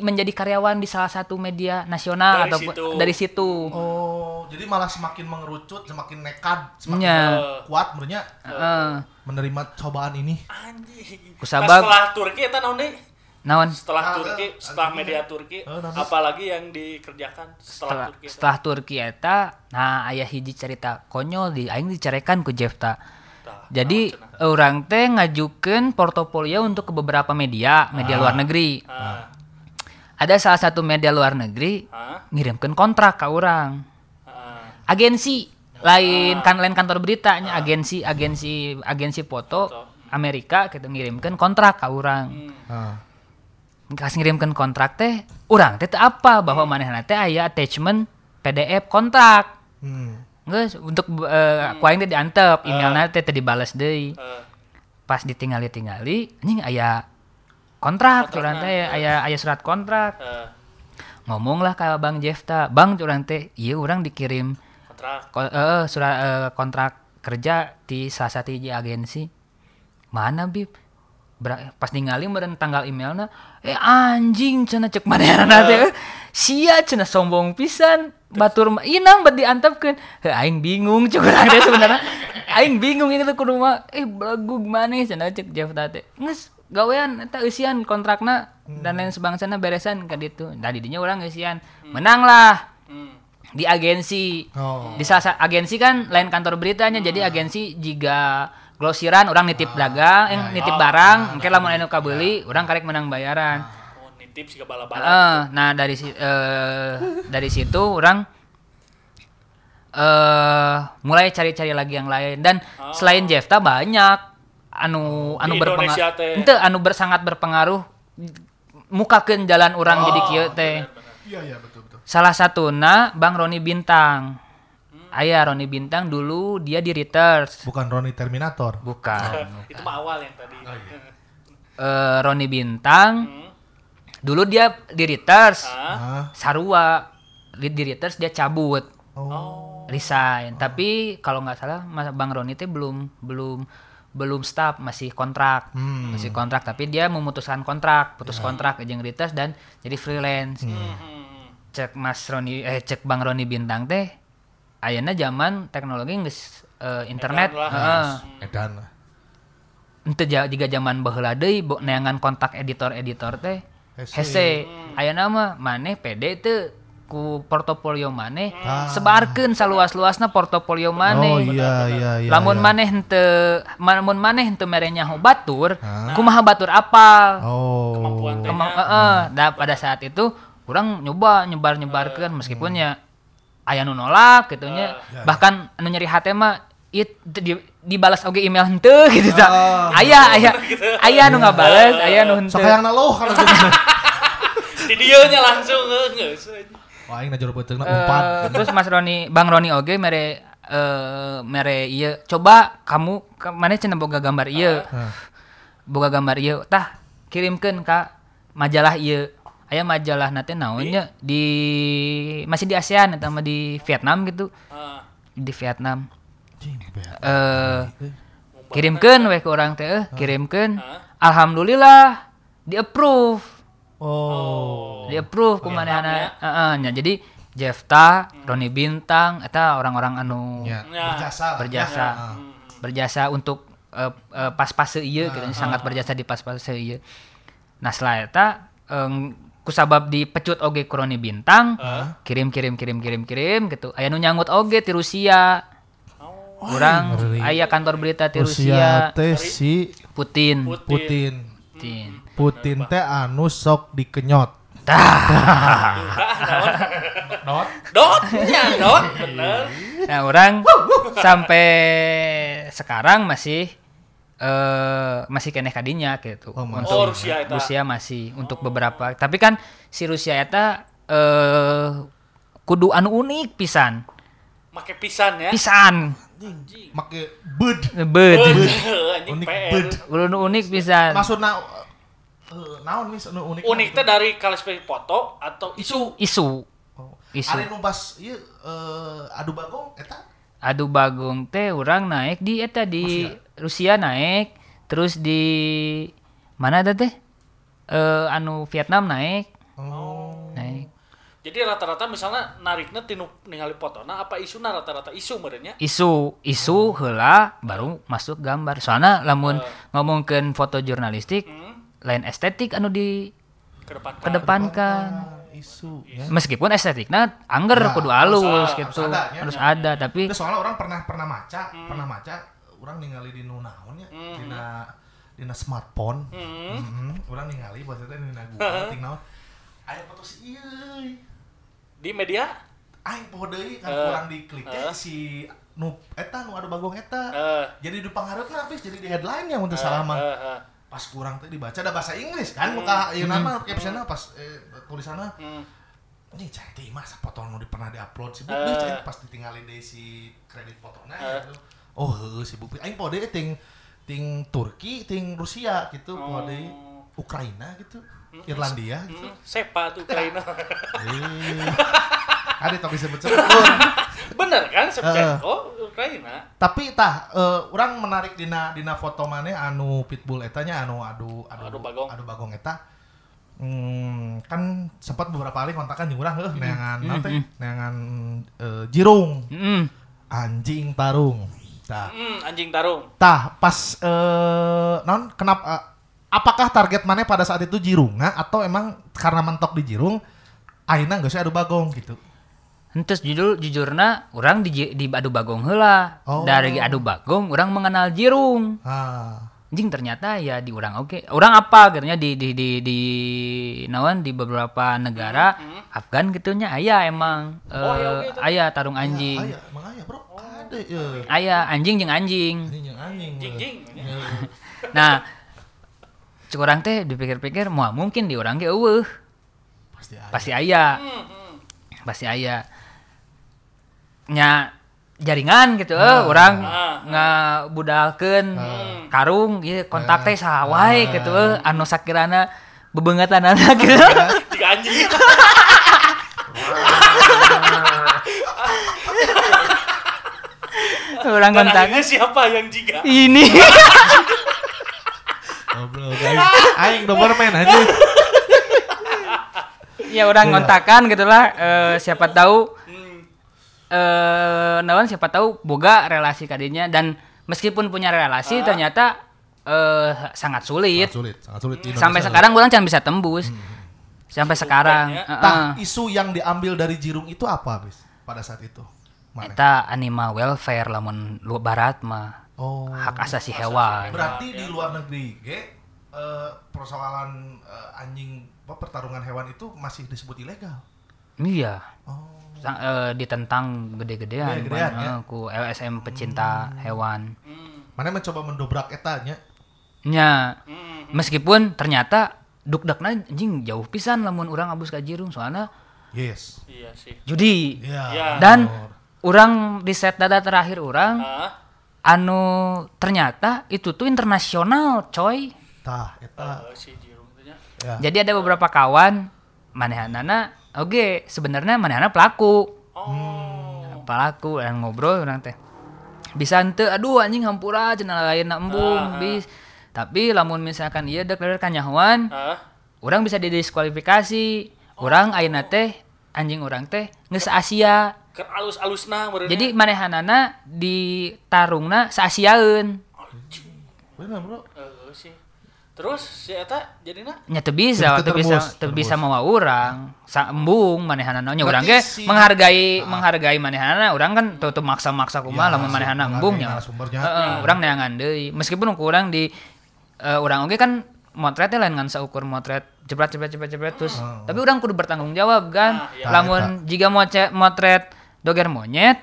menjadi karyawan di salah satu media nasional dari situ. Oh, jadi malah semakin mengerucut, semakin nekat, semakin kuat menurutnya menerima cobaan ini. Anjing. Kusabab setelah Turki eta naon deui? Setelah media Turki, apalagi yang dikerjakan setelah Turki. Setelah Turki eta, ayah hiji cerita konyol aing dicarekan ku Jephtha. Jadi urang teh ngajukeun portofolio untuk ke beberapa media luar negeri. Ada salah satu media luar negeri ngirimkeun kontrak ka urang. Agensi lain kan lain kantor beritanya, agensi foto Amerika kitu ngirimkeun kontrak ka urang. Kas ngirimkan kontrak teh urang teh apa bahwa manehna teh aya attachment PDF kontrak. Geus untuk ku aing teh diantep, emailna teh dibales deui. Pas ditingali-tingali anjing aya kontrak urang teh aya surat kontrak. Ngomonglah ka Bang Jephtha, "Bang urang teh ieu urang dikirim kontrak surat kontrak kerja di salah satu agensi." Mana Bib? Pas ningali meureun tanggal emailna anjing cenah cek manehna teh sia cenah sombong pisan batur inang bet diantepkeun aing bingung cek urang teh sebenarnya itu kudu mah blagug maneh cenah cek Jephtha teh geus gawean eta eusian kontrakna dan lain sebangsana beresan ka ditu da didinya urang eusian menanglah di agensi. Di salah agensi kan lain kantor beritanya jadi agensi jiga glosiran orang nitip dagang, nitip barang, mungkin lamun anu kabeli, orang karek menang bayaran. Nitip sih ke bala-bala. Dari situ orang mulai cari-cari lagi yang lain dan selain Jephtha banyak sangat berpengaruh mukakeun jalan orang jadi kieu teh. Iya betul. Salah satuna Bang Roni Bintang. Ayah Roni Bintang dulu dia di Reuters. Bukan Roni Terminator. Bukan. Itu mah awal yang tadi. Roni Bintang dulu dia di Reuters. Sarua di Reuters dia cabut. Resign. Tapi kalau nggak salah Bang Roni itu belum staff, masih kontrak. Tapi dia memutuskan kontrak ke jeung Reuters dan jadi freelance. Cek cek Bang Roni Bintang teh ayana zaman teknologi geus internet edan. Henteu jiga zaman baheula deui neangan kontak editor-editor teh hese. Ayana mah maneh pede teu ku portofolio maneh sebarkeun saluas-luasna portofolio maneh. Iya. Lamun maneh henteu mere nyaho batur, kumaha batur apal. Kemampuan teh. Pada saat itu urang nyoba nyebar-nyebarkeun meskipun aya nu nolak kitu nya. Bahkan anu nyeri hate mah dibalas oge email henteu gitu ta. Aya nu ngabales, aya nu henteu. Sok hayang naloh kalau gitu. Di dieu nya langsung geus. Wah, aing najor beuteungna umpan. Terus Mas Roni, Bang Roni oge mere ieu. Coba kamu maneh cenah boga gambar ieu. Tah kirimkeun ka majalah ieu. Aya majalah na teh naon nya masih di ASEAN atau di Vietnam gitu. di Vietnam. Kirimkan weh ke orang teh, kirimkan. Alhamdulillah di approve. Oh. Di approve kumanehana. Nya jadi Jephtha, Roni Bintang eta orang-orang anu berjasa. Berjasa untuk pas-pase ieu gitu, sangat berjasa di pas-pase ieu. Nah, setelah eta kusabab dipecut oge ku Roni Bintang, kirim gitu. Aya nu nyanggut oge ti Rusia. Urang aya kantor berita ti Rusia. Teh si Putin teh anu sok dikenyot. Tah. Dot. Bener. Nah, urang sampai sekarang masih keneh kadinya gitu. Untuk Rusia masih untuk beberapa. Tapi kan si Rusia eta kudu anu unik pisan. Make pisan ya. Pisan. Make bed. Unik bed. Ulu unik pisan. Maksudna naon nih anu unik? Unik teh dari kalespek foto atau isu. Oh. Ari nu pas ieu adu bagong eta. Adu bagong teh urang naik di eta di Rusia naik, terus di mana ada teh? Anu Vietnam naik. Oh. Naik. Jadi rata-rata misalnya narikna tinu ningali potona apa isuna rata-rata isu meureunnya? Isu heula baru masuk gambar. Soalna lamun ngomongkeun foto jurnalistik, lain estetik anu di kedepankan. Isu. Meskipun estetiknya angger kudu halus gitu. Harus ada tapi soalnya orang pernah maca orang ningali di nunaonnya dina smartphone. Orang ningali bahasa teh dina Google ting naon. Aya foto si ieu di media ai poho deui kan kurang diklik si nu eta nu adu bagong eta. Jadi di pangareupna habis jadi di headline-nya mun teu salah mah. Pas kurang teh dibaca ada bahasa Inggris kan muka ieu nama caption-na pas tulisanna. Ini cai teh mah foto nu pernah diupload si Bukpis cai pas ditinggalin deui si kredit fotona gitu. Oh, si Bukpis. Aing poe deui ting Turki, ting Rusia gitu, poe deui Ukraina gitu, Irlandia gitu. Sepa tuh Ukraina. Ada tapi sebut-sebut. Bener kan Sepceko Ukraina. Tapi tah urang menarik dina foto maneh anu pitbull etanya anu adu bagong eta. Kan sempat beberapa kali kontakan jeung urang heuh neangan jirung. Anjing tarung. Anjing tarung. Tah pas non kenapa apakah target mana pada saat itu jirunga atau emang karena mentok di jirung aina geus adu bagong gitu. Henteu jujurna urang di adu bagong heula. Oh. Dari adu bagong urang mengenal jirung. Anjing ternyata ya di urang oke. Urang apa gitunya di naon di beberapa negara Afgan gitunya aya emang aya tarung anjing. Aya emang aya, Bro. Aya anjing jeung anjing. Nah, curang teh dipikir-pikir moal mungkin di urang ge eueuh. Pasti aya. Nya jaringan gitu urang ngabudalkeun karung ieu kontak teh saha wae gitu anu sakirana bebeungatanana gitu. Jeung anjing. Orang kontak siapa yang jiga? Ini. Goblok. Aing doberman aja. Ya orang kontakan gitulah siapa tahu siapa tahu boga relasi kadinya dan meskipun punya relasi ternyata sangat sulit. Sangat sulit. Sampai sekarang orang jangan bisa tembus. Sampai sekarang. Isu yang diambil dari jirung itu apa, Bis? Pada saat itu. Eta animal welfare lamun barat mah hak asasi hewan. Berarti di luar negeri persoalan anjing pertarungan hewan itu masih disebut ilegal. Iya. Ditentang gede-gedean ku LSM pecinta hewan. Mana mencoba mendobrak etanya? Nya. Meskipun ternyata dugdakna anjing jauh pisan lamun urang abus ka jirung soalna. Yes. Iya sih. Judi. Dan orang di set dada terakhir orang anu ternyata itu tuh internasional coy. Si jirung tanya. Ya. Jadi ada beberapa kawan manehanana oge sebenarnya manehanana pelaku. palaku yang ngobrol orang teh bisa ente aduh anjing hampura cenah lain nak embung bis tapi lamun misalkan ieu dek dek kanyahoan urang bisa didiskualifikasi urang ayeuna teh anjing urang teh geus Asia keur alus-alusna meureunna jadi manehanana di tarungna saasiaeun anjing bener bro sih. Terus si eta jadina nya teu bisa teu bisa mawa urang saembung manehanana nya urang ge menghargai manehanana urang kan teu maksa-maksa kumaha lamun manehanana embung nya urang neangan deui meskipun kurang di urang oge kan motretnya lain kan saukur motret jebret terus tapi urang kudu bertanggung jawab kan lamun jiga motret doger monyet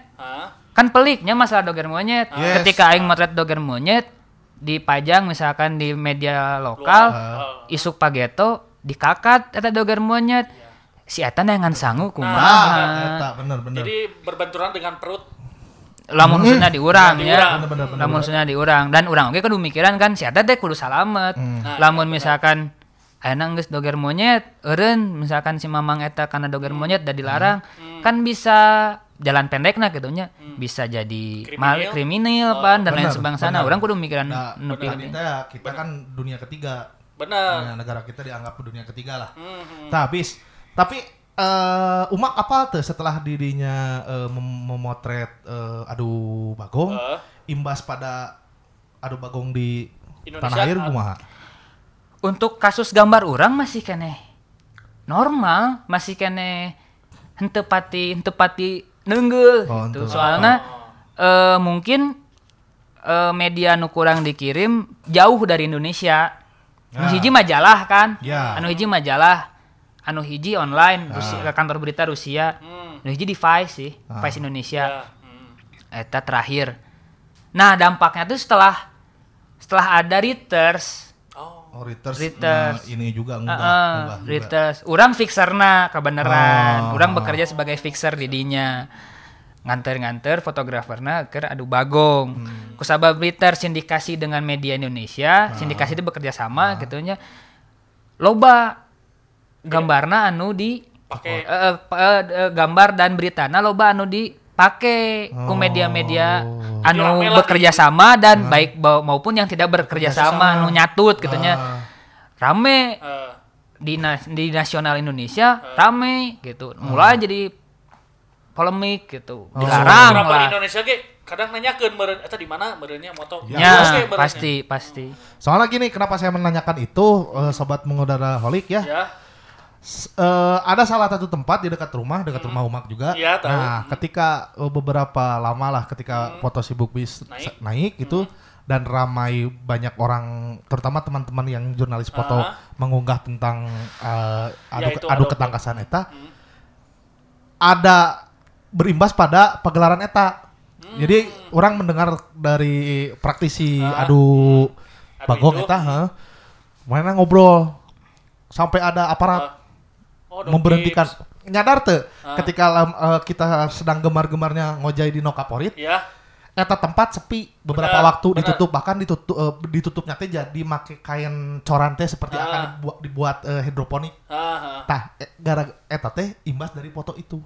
kan peliknya masalah doger monyet ketika aing motret doger monyet dipajang misalkan di media lokal isuk pageto dikakat eta doger monyet si eta neangan sangu kumaha jadi berbenturan dengan perut lamun sunah diurang ya lamun sunah diurang dan urang oge kudu mikiran kan si eta teh kudu salamet lamun misalkan ayeuna geus doger monyet eureun misalkan si mamang eta kana doger monyet da dilarang kan bisa jalan pendekna kitu nya bisa jadi kriminal pan dan lain sebangsana urang kudu mikiran nepi kita kan dunia ketiga bener negara kita dianggap dunia ketiga lah habis tapi umak apal teh setelah dirinya memotret adu bagong imbas pada adu bagong di Indonesia, tanah air kumaha untuk kasus gambar urang masih keneh normal masih keneh henteu pati neunggul gitu. Soalnya mungkin media nu kurang dikirim jauh dari Indonesia. Nah. Anu hiji majalah kan? Yeah. Anu hiji majalah, anu hiji online, kantor berita Rusia. Anu hiji di VICE sih, VICE Indonesia. Eta terakhir. Nah, dampaknya tuh setelah ada Reuters. Reuters. Nah, ini juga ngubah Reuters. Urang fixerna kebeneran. Urang bekerja sebagai fixer di dinya. Nganter-nganter fotograferna keur adu bagong. Kusabab Reuters sindikasi dengan media Indonesia, sindikasi itu bekerja sama gitu nya. Loba gambarna anu di pake gambar dan beritana loba anu dipake ku media-media anu bekerja sama dan baik maupun yang tidak bekerja sama anu nyatut gitunya rame di nasional Indonesia rame gitu mulai jadi polemik gitu dilarang lah Indonesia ge kadang nanyakeun meureun eta di mana meureunya moto ya pasti soalnya gini kenapa saya menanyakan itu sobat mengudara holik ya. Ada salah satu tempat di dekat rumah umak juga. Ya, nah, ketika beberapa lama lah ketika foto si Bukpis naik gitu dan ramai banyak orang, terutama teman-teman yang jurnalis foto mengunggah tentang adu ketangkasan eta, ada berimbas pada pagelaran eta. Jadi orang mendengar dari praktisi adu bagong eta, mana ngobrol sampai ada aparat. Memberhentikan nyadar tuh ketika kita sedang gemar-gemarnya ngojai di Nokaporit eta tempat sepi beberapa waktu ditutup bahkan ditutupnya teh jadi make kain coran teh seperti akan dibuat hidroponik tah gara eta teh imbas dari foto itu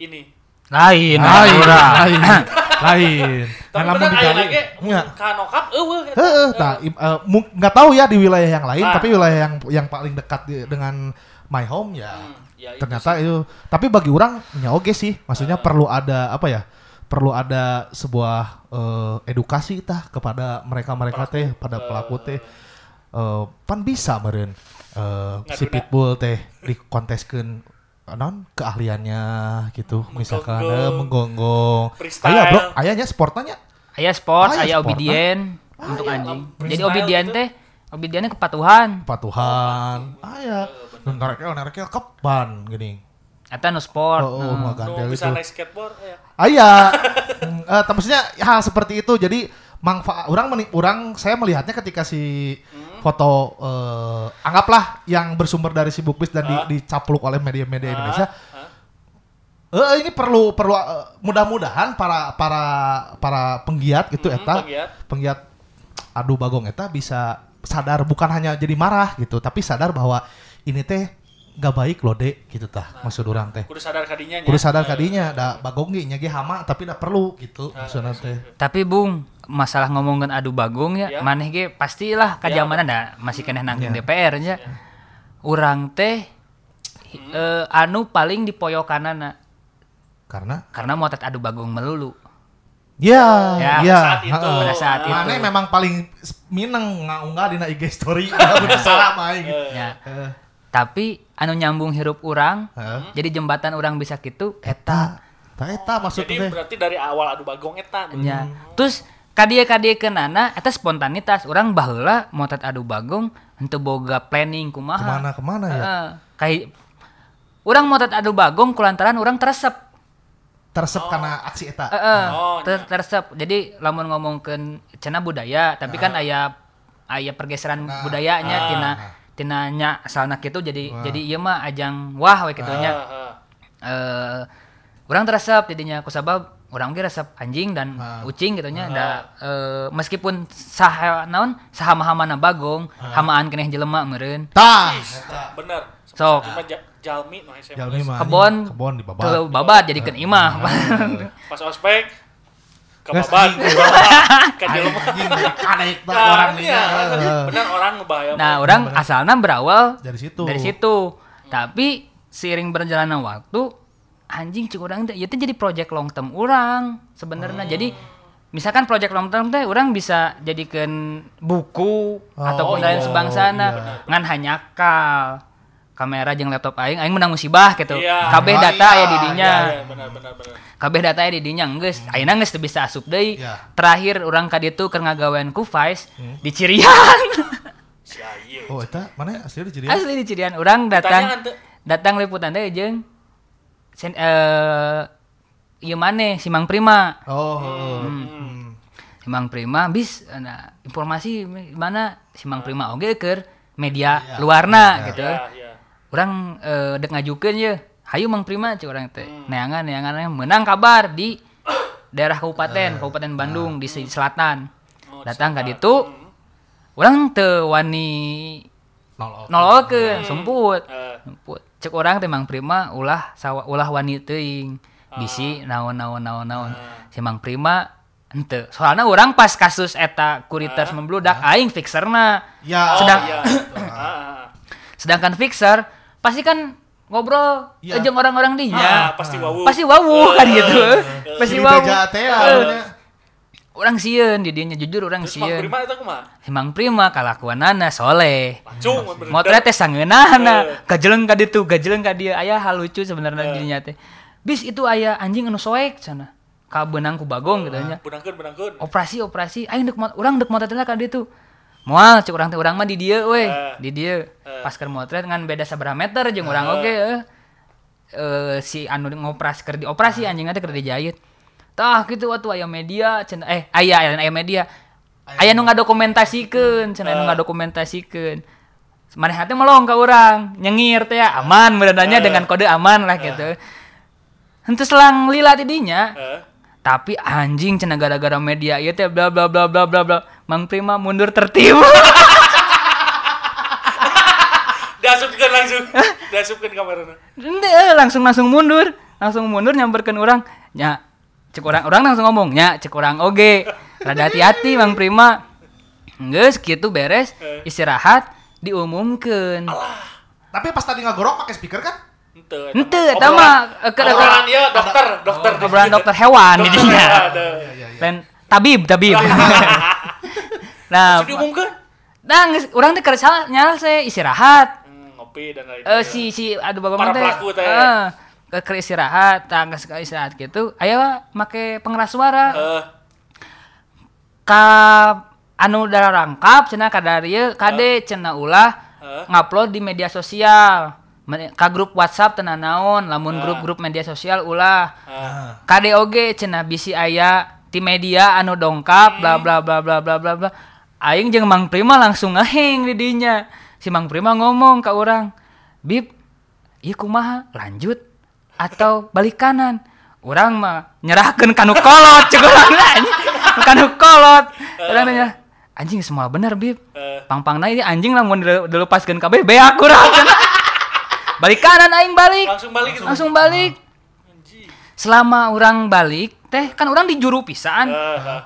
ini lain kan lamun digali ka nokap eueuh heeh tah enggak tahu ya di wilayah yang lain tapi wilayah yang paling dekat dengan my home ya ternyata itu tapi bagi orang ya oke sih maksudnya perlu ada sebuah edukasi tah kepada mereka-mereka teh pada pelaku teh pan bisa meureun si pitbull teh dikonteskeun non keahliannya gitu misalkan menggonggong aya bro ayahnya sportnya ayah sport ayah obedient untuk anjing jadi obedientnya kepatuhan ayah nareknya keban gini eta no sport bisa naik skateboard ayah maksudnya hal seperti itu jadi manfaat orang saya melihatnya ketika si foto anggaplah yang bersumber dari si Bukpis dan dicapluk oleh media-media Indonesia ini perlu mudah-mudahan para penggiat gitu eta penggiat adu bagong eta bisa sadar bukan hanya jadi marah gitu tapi sadar bahwa ini teh gak baik loh dek gitu tah nah, maksud orang teh. Kudu sadar kadinya. Kudu sadar kadinya, da bagong ge nya ge hama tapi da perlu gitu nah, maksudna teh. Tapi Bung, masalah ngomongin adu bagong ya, maneh ge pastilah ka jamanan da masih keneh nangkin DPR nya. Urang teh anu paling dipoyokanana. Karena? Karena motet adu bagong melulu. Ya, ya, pada saat itu. Mane memang paling mineng ngaunggah dina IG story, udah salah main gitu. Tapi anu nyambung hirup urang, jadi jembatan urang bisa gitu, eta maksudnya. Jadi berarti dari awal adu bagong eta. Ya. Terus kadie kenana, eta spontanitas urang baheula motet adu bagong, henteu boga planning kumaha. Kemana ya? Kayak urang motet adu bagong kulantaran urang teresep karena aksi eta. Teresep. Jadi lamun ngomongkeun cenah budaya, tapi kan aya pergeseran budayanya tina asalna kitu jadi ieu mah ajang wah we kitu nya. Urang teresep jadinya kusabab urang ge resep anjing dan ucing kitu nya da meskipun saha naon saha mahamana bagong, hamaan keneh jelema meureun. Tah, eta bener. Sok Jalmi mah SMA. Kebon di babat. Kalau babat jadikeun imah. Pas ospek ke babat. Ka jelema kanek tah orang linya. Benar orang ngebahaya. Nah, orang asalna berawal dari situ. Tapi seiring berjalannya waktu anjing cik urang teh ieu teh jadi project long term urang sebenarnya. Jadi misalkan project long term teh urang bisa jadikeun buku ataupun lain sebangsana ngan hanyakal. Kamera jeung laptop aing menang musibah gitu. Yeah. Kabeh data aya di dinya. Benar. Kabeh data aya di dinya geus. Ayeuna geus teu bisa asup deui. Yeah. Terakhir urang ka ditu keur ngagawean ku VICE di Cirian. Si ayeuna. Oh eta mana asli di Cirian? Asli di Cirian urang datang liputan teh jeung ieu maneh si Mang Prima. Oh. Si Mang Prima bis nah, informasi mana si Mang Prima oge keur media luarna gitu. Yeah. Orang dek ngajukeun ye, hayu Mang Prima cik orang teh. Neangan menang kabar di daerah Kabupaten Bandung di selatan. Datang ka ditu, orang teu wani nolkeun, sumput. Cek orang teh Mang Prima ulah wani teuing, bisi naon. Si Mang Prima ente. Soalnya orang pas kasus eta kuritas membludak aing fixerna. Ya. Sedangkan fixer pasti kan ngobrol jeung orang-orang dinya. Pasti wawu kan gitu. Pasti wawu. Urang sieun di dinya jujur urang sieun. Mang Prima eta kumaha? Mang Prima kalakuanana soleh. Motor teh sangeunana. Gajeleng ka ditu, gajeleng ka dieu. Aya hal lucu sebenarnya dinya teh. Bis itu aya anjing anu soek cenah. Ka beunang ku bagong kitu nya. Benangkeun. Operasi. Aing urang deuk motor teh ka ditu. Moal cik urang teh urang mah di dieu we, di dieu. Pas keur motret ngan beda sabaraha meter jeung urang oge si anu ngopras keur dioperasi anjing teh keur dijahit. Tah kitu atuh aya media cenah aya media. Aya nu ngadokumentasikeun, cenah nu ngadokumentasikeun. Maneh teh melong ka urang, nyengir teh aman merenanya dengan kode aman lah kitu. Henteu selang lila ti dinya. Tapi anjing cenah gara-gara media ieu teh bla bla bla bla bla bla. Mang Prima mundur tertib. Diasupkeun kamarana. Henteu, langsung mundur nyamperkeun urang. Nya, cek orang langsung ngomong, nya cek orang oge. Rada hati-hati Mang Prima. Geus kitu beres, istirahat diumumkeun. Alah. Tapi pas tadi ngagorok pakai speaker kan? Henteu eta mah obrolan ieu dokter. Obrolan dokter hewan di dinya. Pen tabib. Nah, urang teh kerja nyala saya istirahat, ngopi dan lain-lain. Si aduh bagaimana teh? Ke istirahat, istirahat gitu. Aya make pengeras suara. Ka anu da rangkap cenah kadarieu kade cenah ulah ngupload di media sosial. Ka grup WhatsApp teu naon, lamun grup-grup media sosial ulah. Kade oge cenah bisi aya ti media anu dongkap bla bla bla bla bla bla. Aing jeung Mang Prima langsung ngeheng di dinya. Si Mang Prima ngomong ka urang, "Bib, ieu kumaha? Lanjut atau balik kanan?" Urang mah nyerahkeun kanu kolot cek urang anjing. Kanu kolot. Urang tanya, "Anjing semua bener, Bib. Pangpangna ini anjing lamun dilepaskeun kabeh beak urang." Balik kanan aing balik. Langsung balik. Selama orang balik teh kan orang di juru pisan.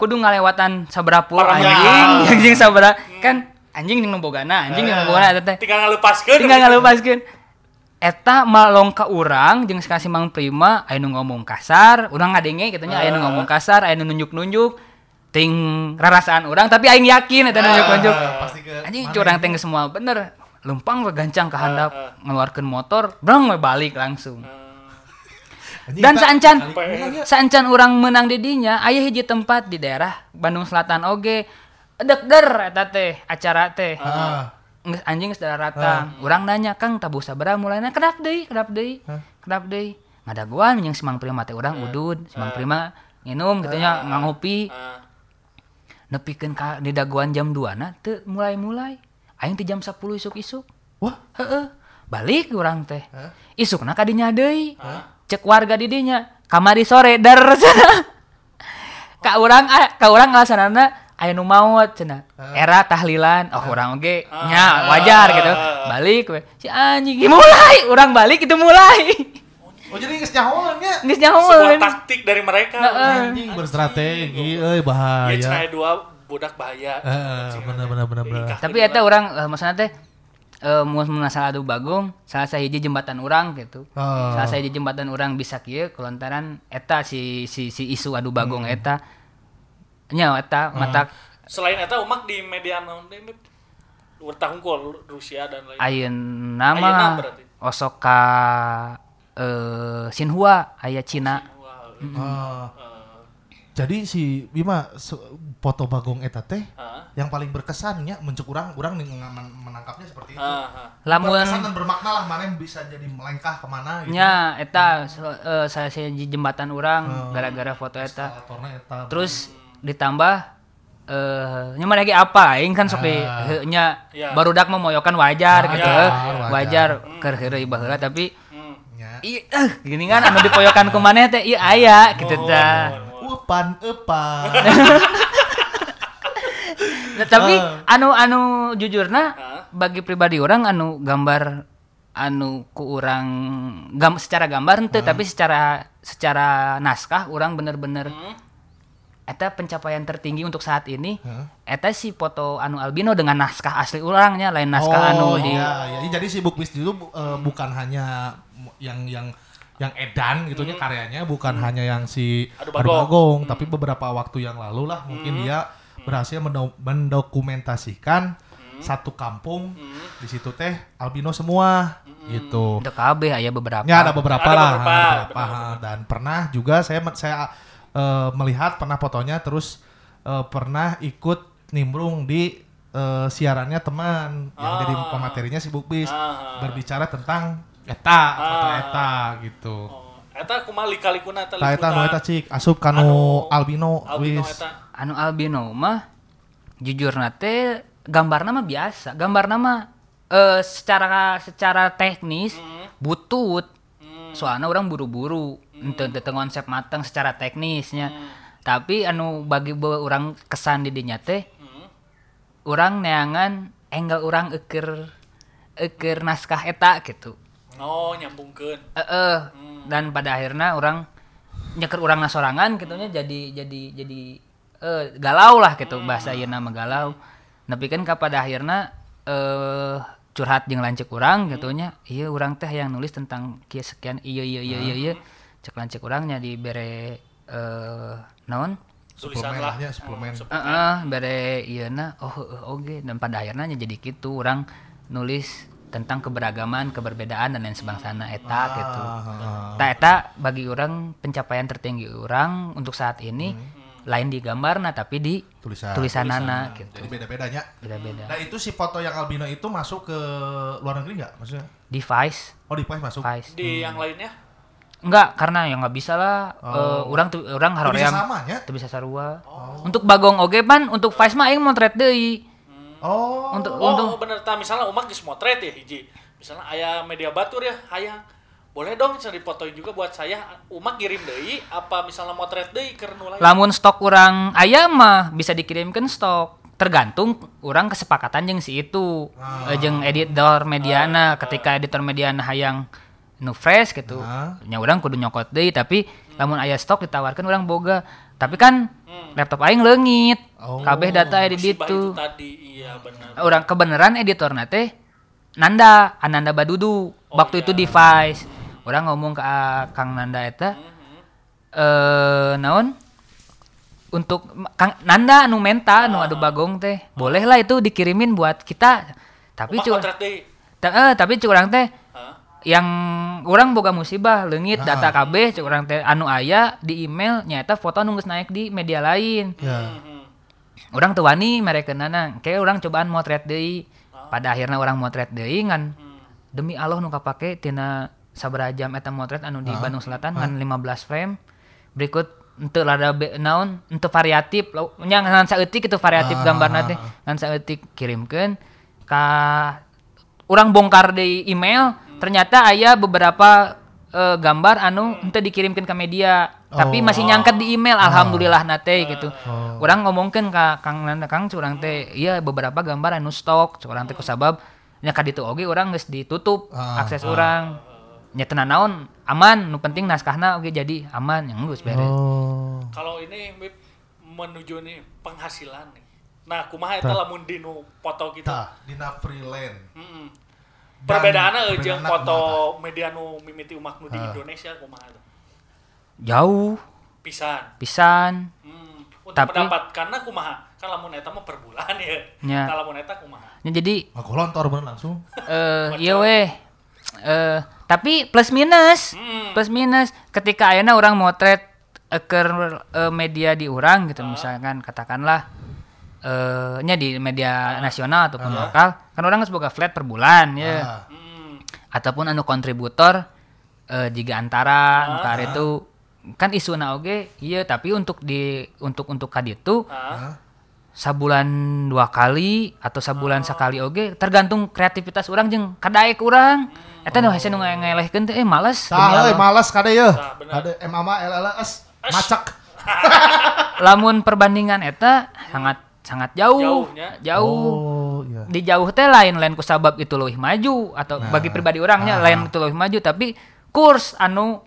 Kudu ngalewatan saberapul anjing sabera kan anjing jeung nembogana, anjing jeung nembogana teh. Tinggal ngalupaskeun. Eta malongka urang jeung sakasi Mang Prima aya nu ngomong kasar, urang ngadenge kitu nya aya nu ngomong kasar, aya nu nunjuk-nunjuk ting rarasaan urang tapi aing yakin eta nunjuk-nunjuk. Anjing curang teh semua bener. Lempang gancang ke handap ngeluarkeun motor, brang we balik langsung. Dan saencan urang meunang di dinya aya hiji tempat di daerah Bandung Selatan oge deg-der eta teh acara teh. Anjing saudara datang, orang nanya, Kang tabuh sabara mulainya kedap deui. Ngadaguan jeung si Mang Prima teh urang udud, si Mang Prima nginum kitu nya ngopi. Nepikeun ka di daguan jam 2:00 teu mulai-mulai. Aing teh jam 10 isuk-isuk. Wah, heeh. Balik urang teh. Isukna ka dinya deui. Cek warga di dinya, kamari sore der. Ka urang alasanana aya nu maot cenah era tahlilan orang oge nya wajar gitu balik we si anjing mulai urang balik itu mulai jadi geus nyaholan taktik dari mereka anjing berstrategi euy bahaya ieu cenah dua budak bahaya bener. Tapi eta urang maksudna teh mun salah adu bagong salah sahiji jembatan urang bisa kieu kelontaran eta si isu adu bagong eta nya eta matak. Selain eta umak di media naon deui bertahungkul Rusia dan lain-lain. Ayeuna berarti osok ka Xinhua aya Cina. Jadi si Bima foto bagong eta teh yang paling berkesan nya mencuk urang menangkapnya seperti itu. Lamun berkesan dan bermakna lah maneh bisa jadi melengkah kemana gitu. Nya eta saya jembatan urang gara-gara foto eta. Terus ditambah nyaman lagi apa aing kan sok nya barudak mah moyokan wajar keur heureuy baheula tapi ieu gini kan anu dipoyokan ku maneh teh ieu aya kitu tah upan tapi anu jujurna bagi pribadi orang anu gambar anu ku orang secara gambar henteu tapi secara naskah orang bener-bener eta pencapaian tertinggi untuk saat ini. Eta si foto anu albino dengan naskah asli urangnya lain naskah jadi si Bukpis itu bukan hanya yang edan gitunya karyanya bukan hanya yang si Bagong tapi beberapa waktu yang lalu lah mungkin dia berhasil mendokumentasikan satu kampung di situ teh albino semua gitu. Ada KB aya beberapa. Ya ada beberapa. Dan pernah juga saya melihat pernah fotonya terus pernah ikut nimbrung di siarannya teman yang jadi pematerinya si Bukpis berbicara tentang eta gitu. Eta kumaha lika-likuna eta. Tah eta nu eta cik asup ka nu albino wis. Anu albino mah jujurna teh gambarna mah biasa. Gambarna mah secara teknis butut. Soalnya orang buru-buru teu konsep matang secara teknisnya tapi anu bagi orang kesan di dinya teh orang neangan enggal orang eukeur naskah eta gitu nyambungkeun dan pada akhirna orang nyeker orang nasorangan kitunya jadi galau lah gitu bahasa ieu nama galau nepikeun ka pada akhirna curhat jeung lanceuk urang gitunya ieu urang teh yang nulis tentang kieu sekian ieu cek lanceuk urangnya di bere naon tulisan lah nya suplemen bere ieuna oge dan pada akhirna jadi kitu urang nulis tentang keberagaman, keberbedaan dan lain sebangsana eta gitu. Tah eta bagi urang pencapaian tertinggi urang untuk saat ini lain di gambarna tapi di tulisanana gitu. Jadi beda-bedanya. Nah itu si foto yang albino itu masuk ke luar negeri nggak maksudnya? Di VICE. Oh di VICE masuk. VICE. Di yang lainnya? Enggak karena yang nggak bisa lah. Orang haroream. Itu bisa sarua. Untuk bagong oge pan, untuk VICE mah yang motret deui. Untuk bener tah misalnya umak geus motret ya hiji. Misalnya aya media batur ya hayang. Boleh dong cari fotoin juga buat saya umak kirim deui apa misalnya motret deui keur nulain. Lamun stok urang aya mah bisa dikirimkeun stok tergantung orang kesepakatan jeung si itu jeung editor mediana. Ketika editor mediana hayang nu fresh gitu nya urang kudu nyokot deui, tapi lamun aya stok ditawarkan urang boga, tapi kan laptop aing leungit kabeh data di ditu tadi. Iya benar, urang kebeneran editorna teh Nanda Ananda Badudu waktu itu di VICE. Urang ngomong ke Kang Nanda eta naon untuk Kang Nanda anu menta anu adu bagong teh boleh lah itu dikirimin buat kita, tapi tapi urang teh yang orang boga musibah leungit data kabeh cek orang teh anu aya di email nyata foto anu geus naik di media lain. Orang teu wani merekeunana, kayak orang cobaan motret deui. Pada akhirna orang motret deui ngan demi Allah nu kapake tina sabaraha jam eta motret anu di Bandung Selatan ngan 15 frame. Berikut henteu rada naon, henteu variatif, nya ngan saeutik kitu variatif gambarna teh. Ngan saeutik kirimkeun ka urang bongkar deui email. Ternyata aya beberapa gambar anu henteu dikirimkeun ka media, tapi masih nyangket di email. Alhamdulillah nate gitu. Urang ngomongkeun ka Kang Nanda, Kang curang teh ieu beberapa gambar anu stok, curang teh kusabab nya ka ditu oge urang geus ditutup akses urang. Nya tenan naon aman, nu penting naskahna oge jadi aman, yang geus beres. Kalau ini menuju nih penghasilan nih. Nah, kumaha eta lamun dinu foto kita? Dina freelance. Perbedaannya jeung foto media nu mimiti umak nu di Indonesia kumaha tuh? Jauh pisan. Untuk pendapat karena kumaha? Kan lamun eta mah per bulan ya. Kalau lamun eta kumaha? Ya jadi aku lontor bener langsung. Iya weh. Tapi plus minus. Plus minus ketika ayeuna urang motret ke media di urang gitu misalkan katakanlah nya di media nasional ataupun lokal kan orang harus boga flat per bulan ya ataupun anu kontributor jika antara ntar itu kan isuna oge iya, tapi untuk kaditu sabulan dua kali atau sabulan sekali oge tergantung kreativitas orang jeung kadaek urang eta nu hese nu ngelehkeun teh males tah euy males kada yeuh kada mama LLS macak lamun perbandingan eta sangat jauh. Di jauh teh lain kusabab itu leuwih maju atau bagi pribadi orangnya lain itu leuwih maju, tapi kurs anu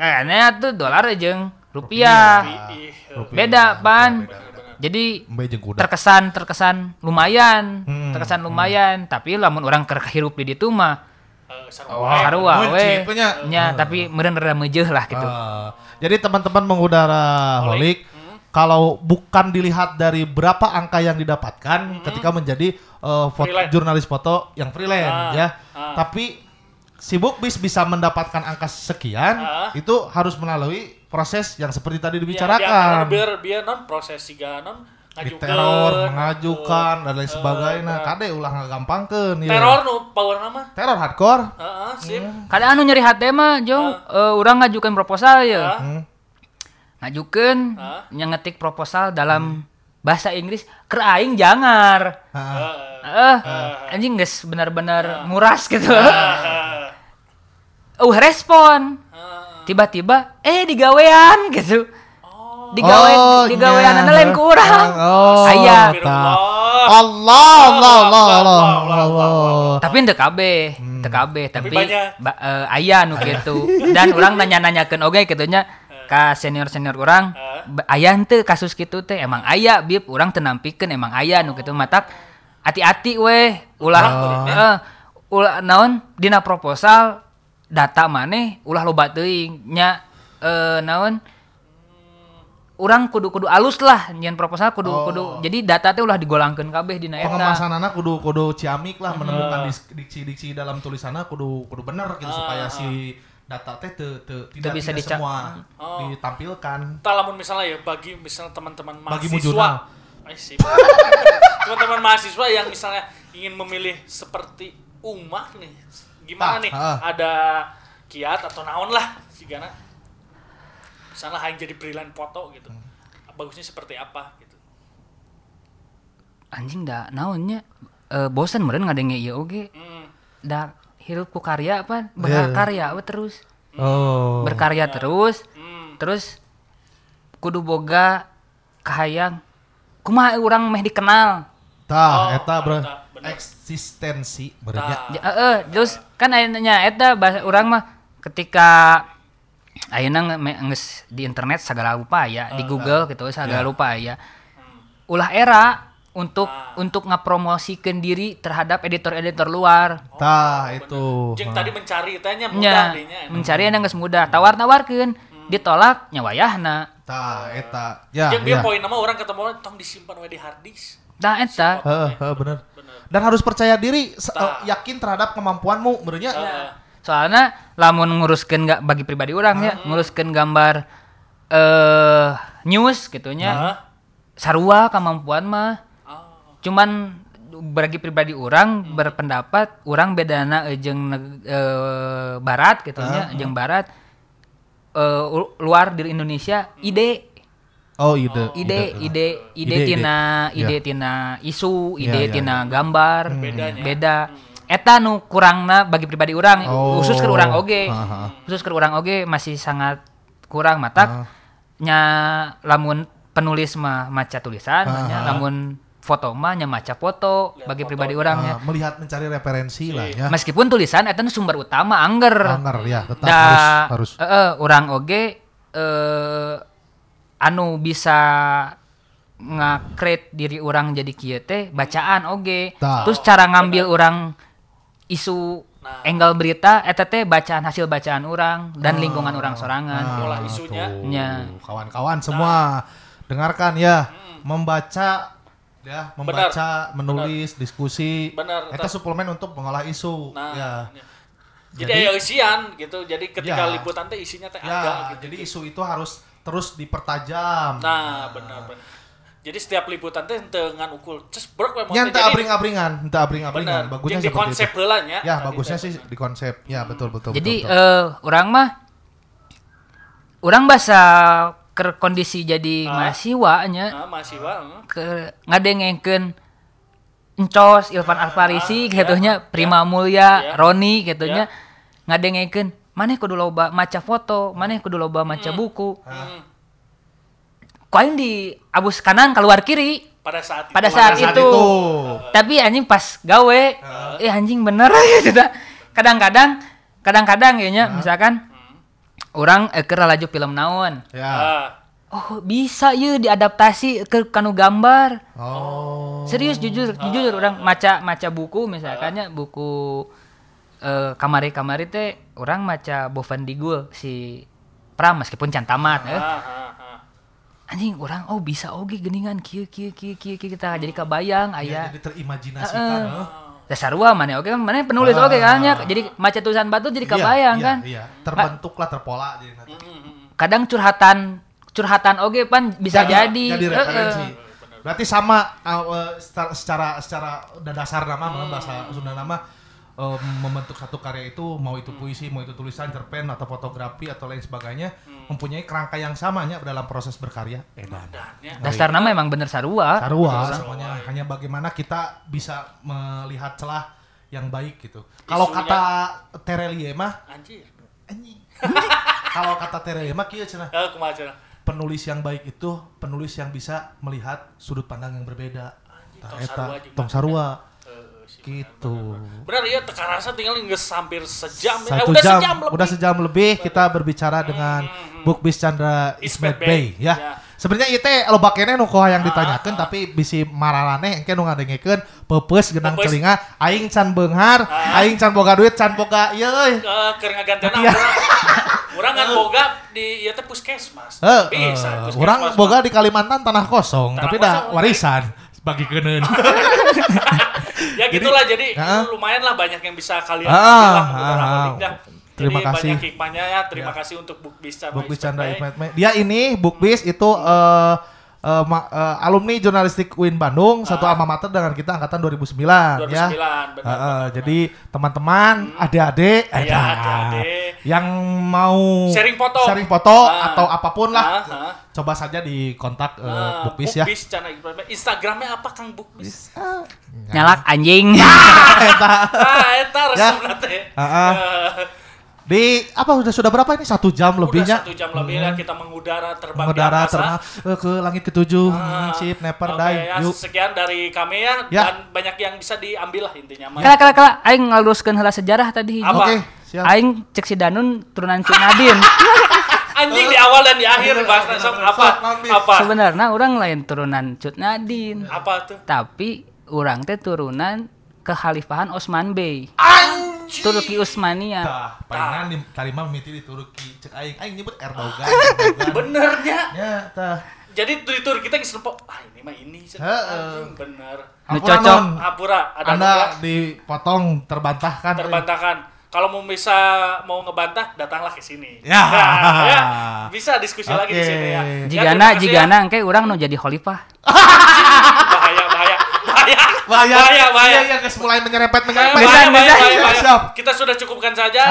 kayaknya tuh dolar jeung rupiah. Beda pan jadi terkesan lumayan tapi lamun orang kehirup di ditu mah sarua we nya tapi meureun rada meujeuh lah gitu. Jadi teman-teman mengudara holik kalau bukan dilihat dari berapa angka yang didapatkan ketika menjadi jurnalis foto yang freelance ya, tapi si Bukpis bisa mendapatkan angka sekian itu harus melalui proses yang seperti tadi dibicarakan. Ya, biar non proses siga non diteror, mengajukan dan lain sebagainya. Kade ulah ngagampangkeun ya. Teror nu powerna mah? Teror hardcore. Sip. Kade anu nyeri hate mah, Jong, urang ngajukan proposal ya. Ngajukeun ngetik proposal dalam bahasa Inggris keur aing jangar. Anjing geus benar-benar nguras gitu. Respon. Tiba-tiba digawean gitu. Digawean ana lain ku urang. Aya. Allah. Tapi teu kabeh, tapi aya anu kitu. Dan urang nanya-nanyakeun oge kitu nya. Ka senior-senior orang aya henteu kasus kitu teh emang aya bib urang teu nampikeun emang aya nu kitu matak hati-hati weh ulah ulah naon dina proposal data maneh ulah loba teuing nya naon urang kudu alus lah nyen proposal kudu jadi data teh ulah digolangkeun kabeh dina eta pengemasanana kudu ciamik lah menemukan diksi-diksi dalam tulisanna kudu bener gitu supaya si data teh tidak bisa semua ditampilkan. Entah lamun misalnya ya bagi misalnya teman-teman mahasiswa. Teman-teman mahasiswa yang misalnya ingin memilih seperti umak nih. Gimana nih? Ada kiat atau naon lah sigana. Misalnya hanya jadi freelance foto gitu. Bagusnya seperti apa gitu. Anjing dah naonnya bosan meureun ngadenge ieu oge. Da hirup ku karya apa? Berkarya terus. Berkarya terus. Terus kudu boga kahayang kumaha urang meh dikenal. Tah, oh, eta eksistensi berarti. Terus kan ayeuna eta urang mah ketika ayeuna geus di internet segala upaya, di Google gitu segala upaya. Ulah era untuk ngepromosikeun diri terhadap editor-editor luar. Oh, tah itu. Jeung tadi mencari tanya mudah dinya. Mencari nya geus mudah, tawar-tawarkeun, ditolak nya wayahna. Tah eta. Ya. Jeung dia poin nama orang ketemu tong disimpan we di hard disk. Nah, eta. Bener. Dan harus percaya diri, yakin terhadap kemampuanmu, benernya. Soalnya, lamun nguruskan bagi pribadi orang ya, nguruskan gambar news gitunya. Sarua kemampuan mah. Cuman bagi pribadi orang berpendapat, orang bedana jeung barat gitunya, jeung barat luar di Indonesia ide. Oh, ide tina isu, ide tina gambar, beda. Eta nu kurangna bagi pribadi urang, khusus keur urang oge. Khusus keur urang oge masih sangat kurang matak. Nya lamun penulis mah maca tulisan, lamun foto mah nya maca foto bagi pribadi urangnya. Melihat mencari referensi lah ya. Meskipun tulisan eta sumber utama angger. Angger ya, tetap harus. Heeh, urang oge anu bisa nge-create diri orang jadi kieu teh bacaan oge. Terus cara ngambil orang isu angle berita eta teh bacaan hasil bacaan orang dan lingkungan orang sorangan. Pola isunya. Kawan-kawan semua dengarkan ya, membaca, menulis, diskusi. Eta suplemen untuk mengolah isu. Jadi ayo isian gitu. Jadi ketika liputan teh isinya teh ada gitu. Jadi isu itu harus terus dipertajam. Nah, benar. Jadi setiap liputan teh henteu ngan ukul. Cus brek we mah. Nya henteu abring-abringan, Bagusnya seperti itu. Jadi konsep heula nya. Ya, bagusnya sih di konsep. Ya, betul. Jadi urang basa keur kondisi jadi mahasiswa nya. Ke ngadengengkeun Encos, Ilfan Alfarisi gitu nya, Prima Mulya, Roni gitu nya. Ngadengengkeun maneh kudu loba maca foto, maneh kudu loba maca buku. Koin di abus kanan keluar kiri pada saat itu. Tapi anjing pas gawe, anjing bener gitu dah. Kadang-kadang ya nya misalkan orang keur laju film naon. Oh, bisa ye diadaptasi ke kanu gambar. Serius jujur orang maca buku misalkannya buku kamari-kamari teh orang maca Boven Digul si Pram meskipun can tamat anjing orang bisa oge geuningan kieu kita jadi kabayang aya jadi terimajinasikan dasarua maneh maneh penulis oge kan nya jadi maca tulisan batu jadi kabayang kan terbentuklah terpola jadi nanti kadang curhatan oge pan bisa jadi referensi. Berarti sama secara dasar nama bahasa Sunda nama membentuk satu karya itu, mau itu puisi, mau itu tulisan, cerpen, atau fotografi, atau lain sebagainya, mempunyai kerangka yang samanya dalam proses berkarya. Dasar nama emang bener sarua semuanya. Hanya bagaimana kita bisa melihat celah yang baik gitu. Kalau kata Terelie mah anjir kalau kata Terelie mah kieu cenah. Penulis yang baik itu penulis yang bisa melihat sudut pandang yang berbeda. Tong sarua gitu. Benar ya, tekarasa tinggal geus hampir sejam. Udah sejam lebih kita berbicara dengan Bukpis Chandra Ismet Bay ya. Sebenarnya ieu teh loba keneh nu hoyang ditanyakeun tapi bisi mararaneh engke nu ngadengekeun peupeus genang celinga aing can beunghar, aing can boga duit, can boga ieu euy. Keur ngaganteuna urang kan boga di ieu teh puskesmas. Bisa. Urang boga di Kalimantan tanah kosong tapi dah warisan bagi keuneun. Ya gitulah jadi lumayan lah banyak yang bisa kalian bilang. Terima kasih. Banyak hikmahnya ya. Terima kasih untuk Bukpis Chandra Ismet Bay. Dia ini Bukpis itu alumni jurnalistik UIN Bandung, satu alma mater dengan kita angkatan 2009 ya. Jadi teman-teman, adik-adik yang mau sharing foto atau apapun lah, coba saja di kontak Bukpis ya. Bukpis Chandra Ismet Bay. Instagramnya apa Kang Bukpis? Nyalak anjing. Eta resmi teh. Di apa sudah berapa ini? 1 jam lebihnya. 1 jam lebih ya kita mengudara terbang ke langit ketujuh. Sip, never die. Ya, sekian dari kami ya. Dan banyak yang bisa diambil lah intinya. Kala-kala aing ngaluskeun heula sejarah tadi. Oke, siap. Aing cek si Danun turunan Cunadin. Anjing di awal dan di akhir bahasna sok apa? Sebenarnya orang lain turunan Cunadin. Apa tuh? Tapi orang teh turunan kekhalifahan Osman Bey. Anjir. Turki Utsmaniyah. Tah, palingan tarima mimiti di Turki. Cek aing nyebut Erdogan. Benernya. Ya, tah. Jadi di Turki kita geus ini mah ini. Heeh, bener. Nu cocok hapura ada Anda dipotong terbantahkan. Terbantahkan. Kalau mau bisa mau ngebantah datanglah ke sini. Ya. Nah, ya. Bisa diskusi lagi di sini ya. Jigana engke urang nu jadi khalifah. Bahaya. Iya, guys, mulai menyerempet. Bahaya. Kita sudah cukupkan saja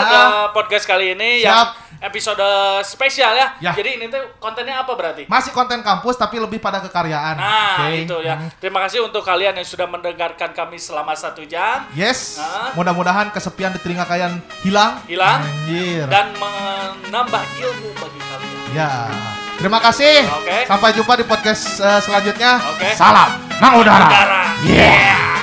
podcast kali ini yang episode spesial ya. Jadi ini tuh kontennya apa berarti? Masih konten kampus tapi lebih pada kekaryaan. Nah, itu ya. Terima kasih untuk kalian yang sudah mendengarkan kami selama 1 jam. Yes. Mudah-mudahan kesepian di telinga kalian hilang. Anjir. Dan menambah ilmu bagi kalian. Ya. Terima kasih. Sampai jumpa di podcast selanjutnya. Salam. Nang udara. Yeah.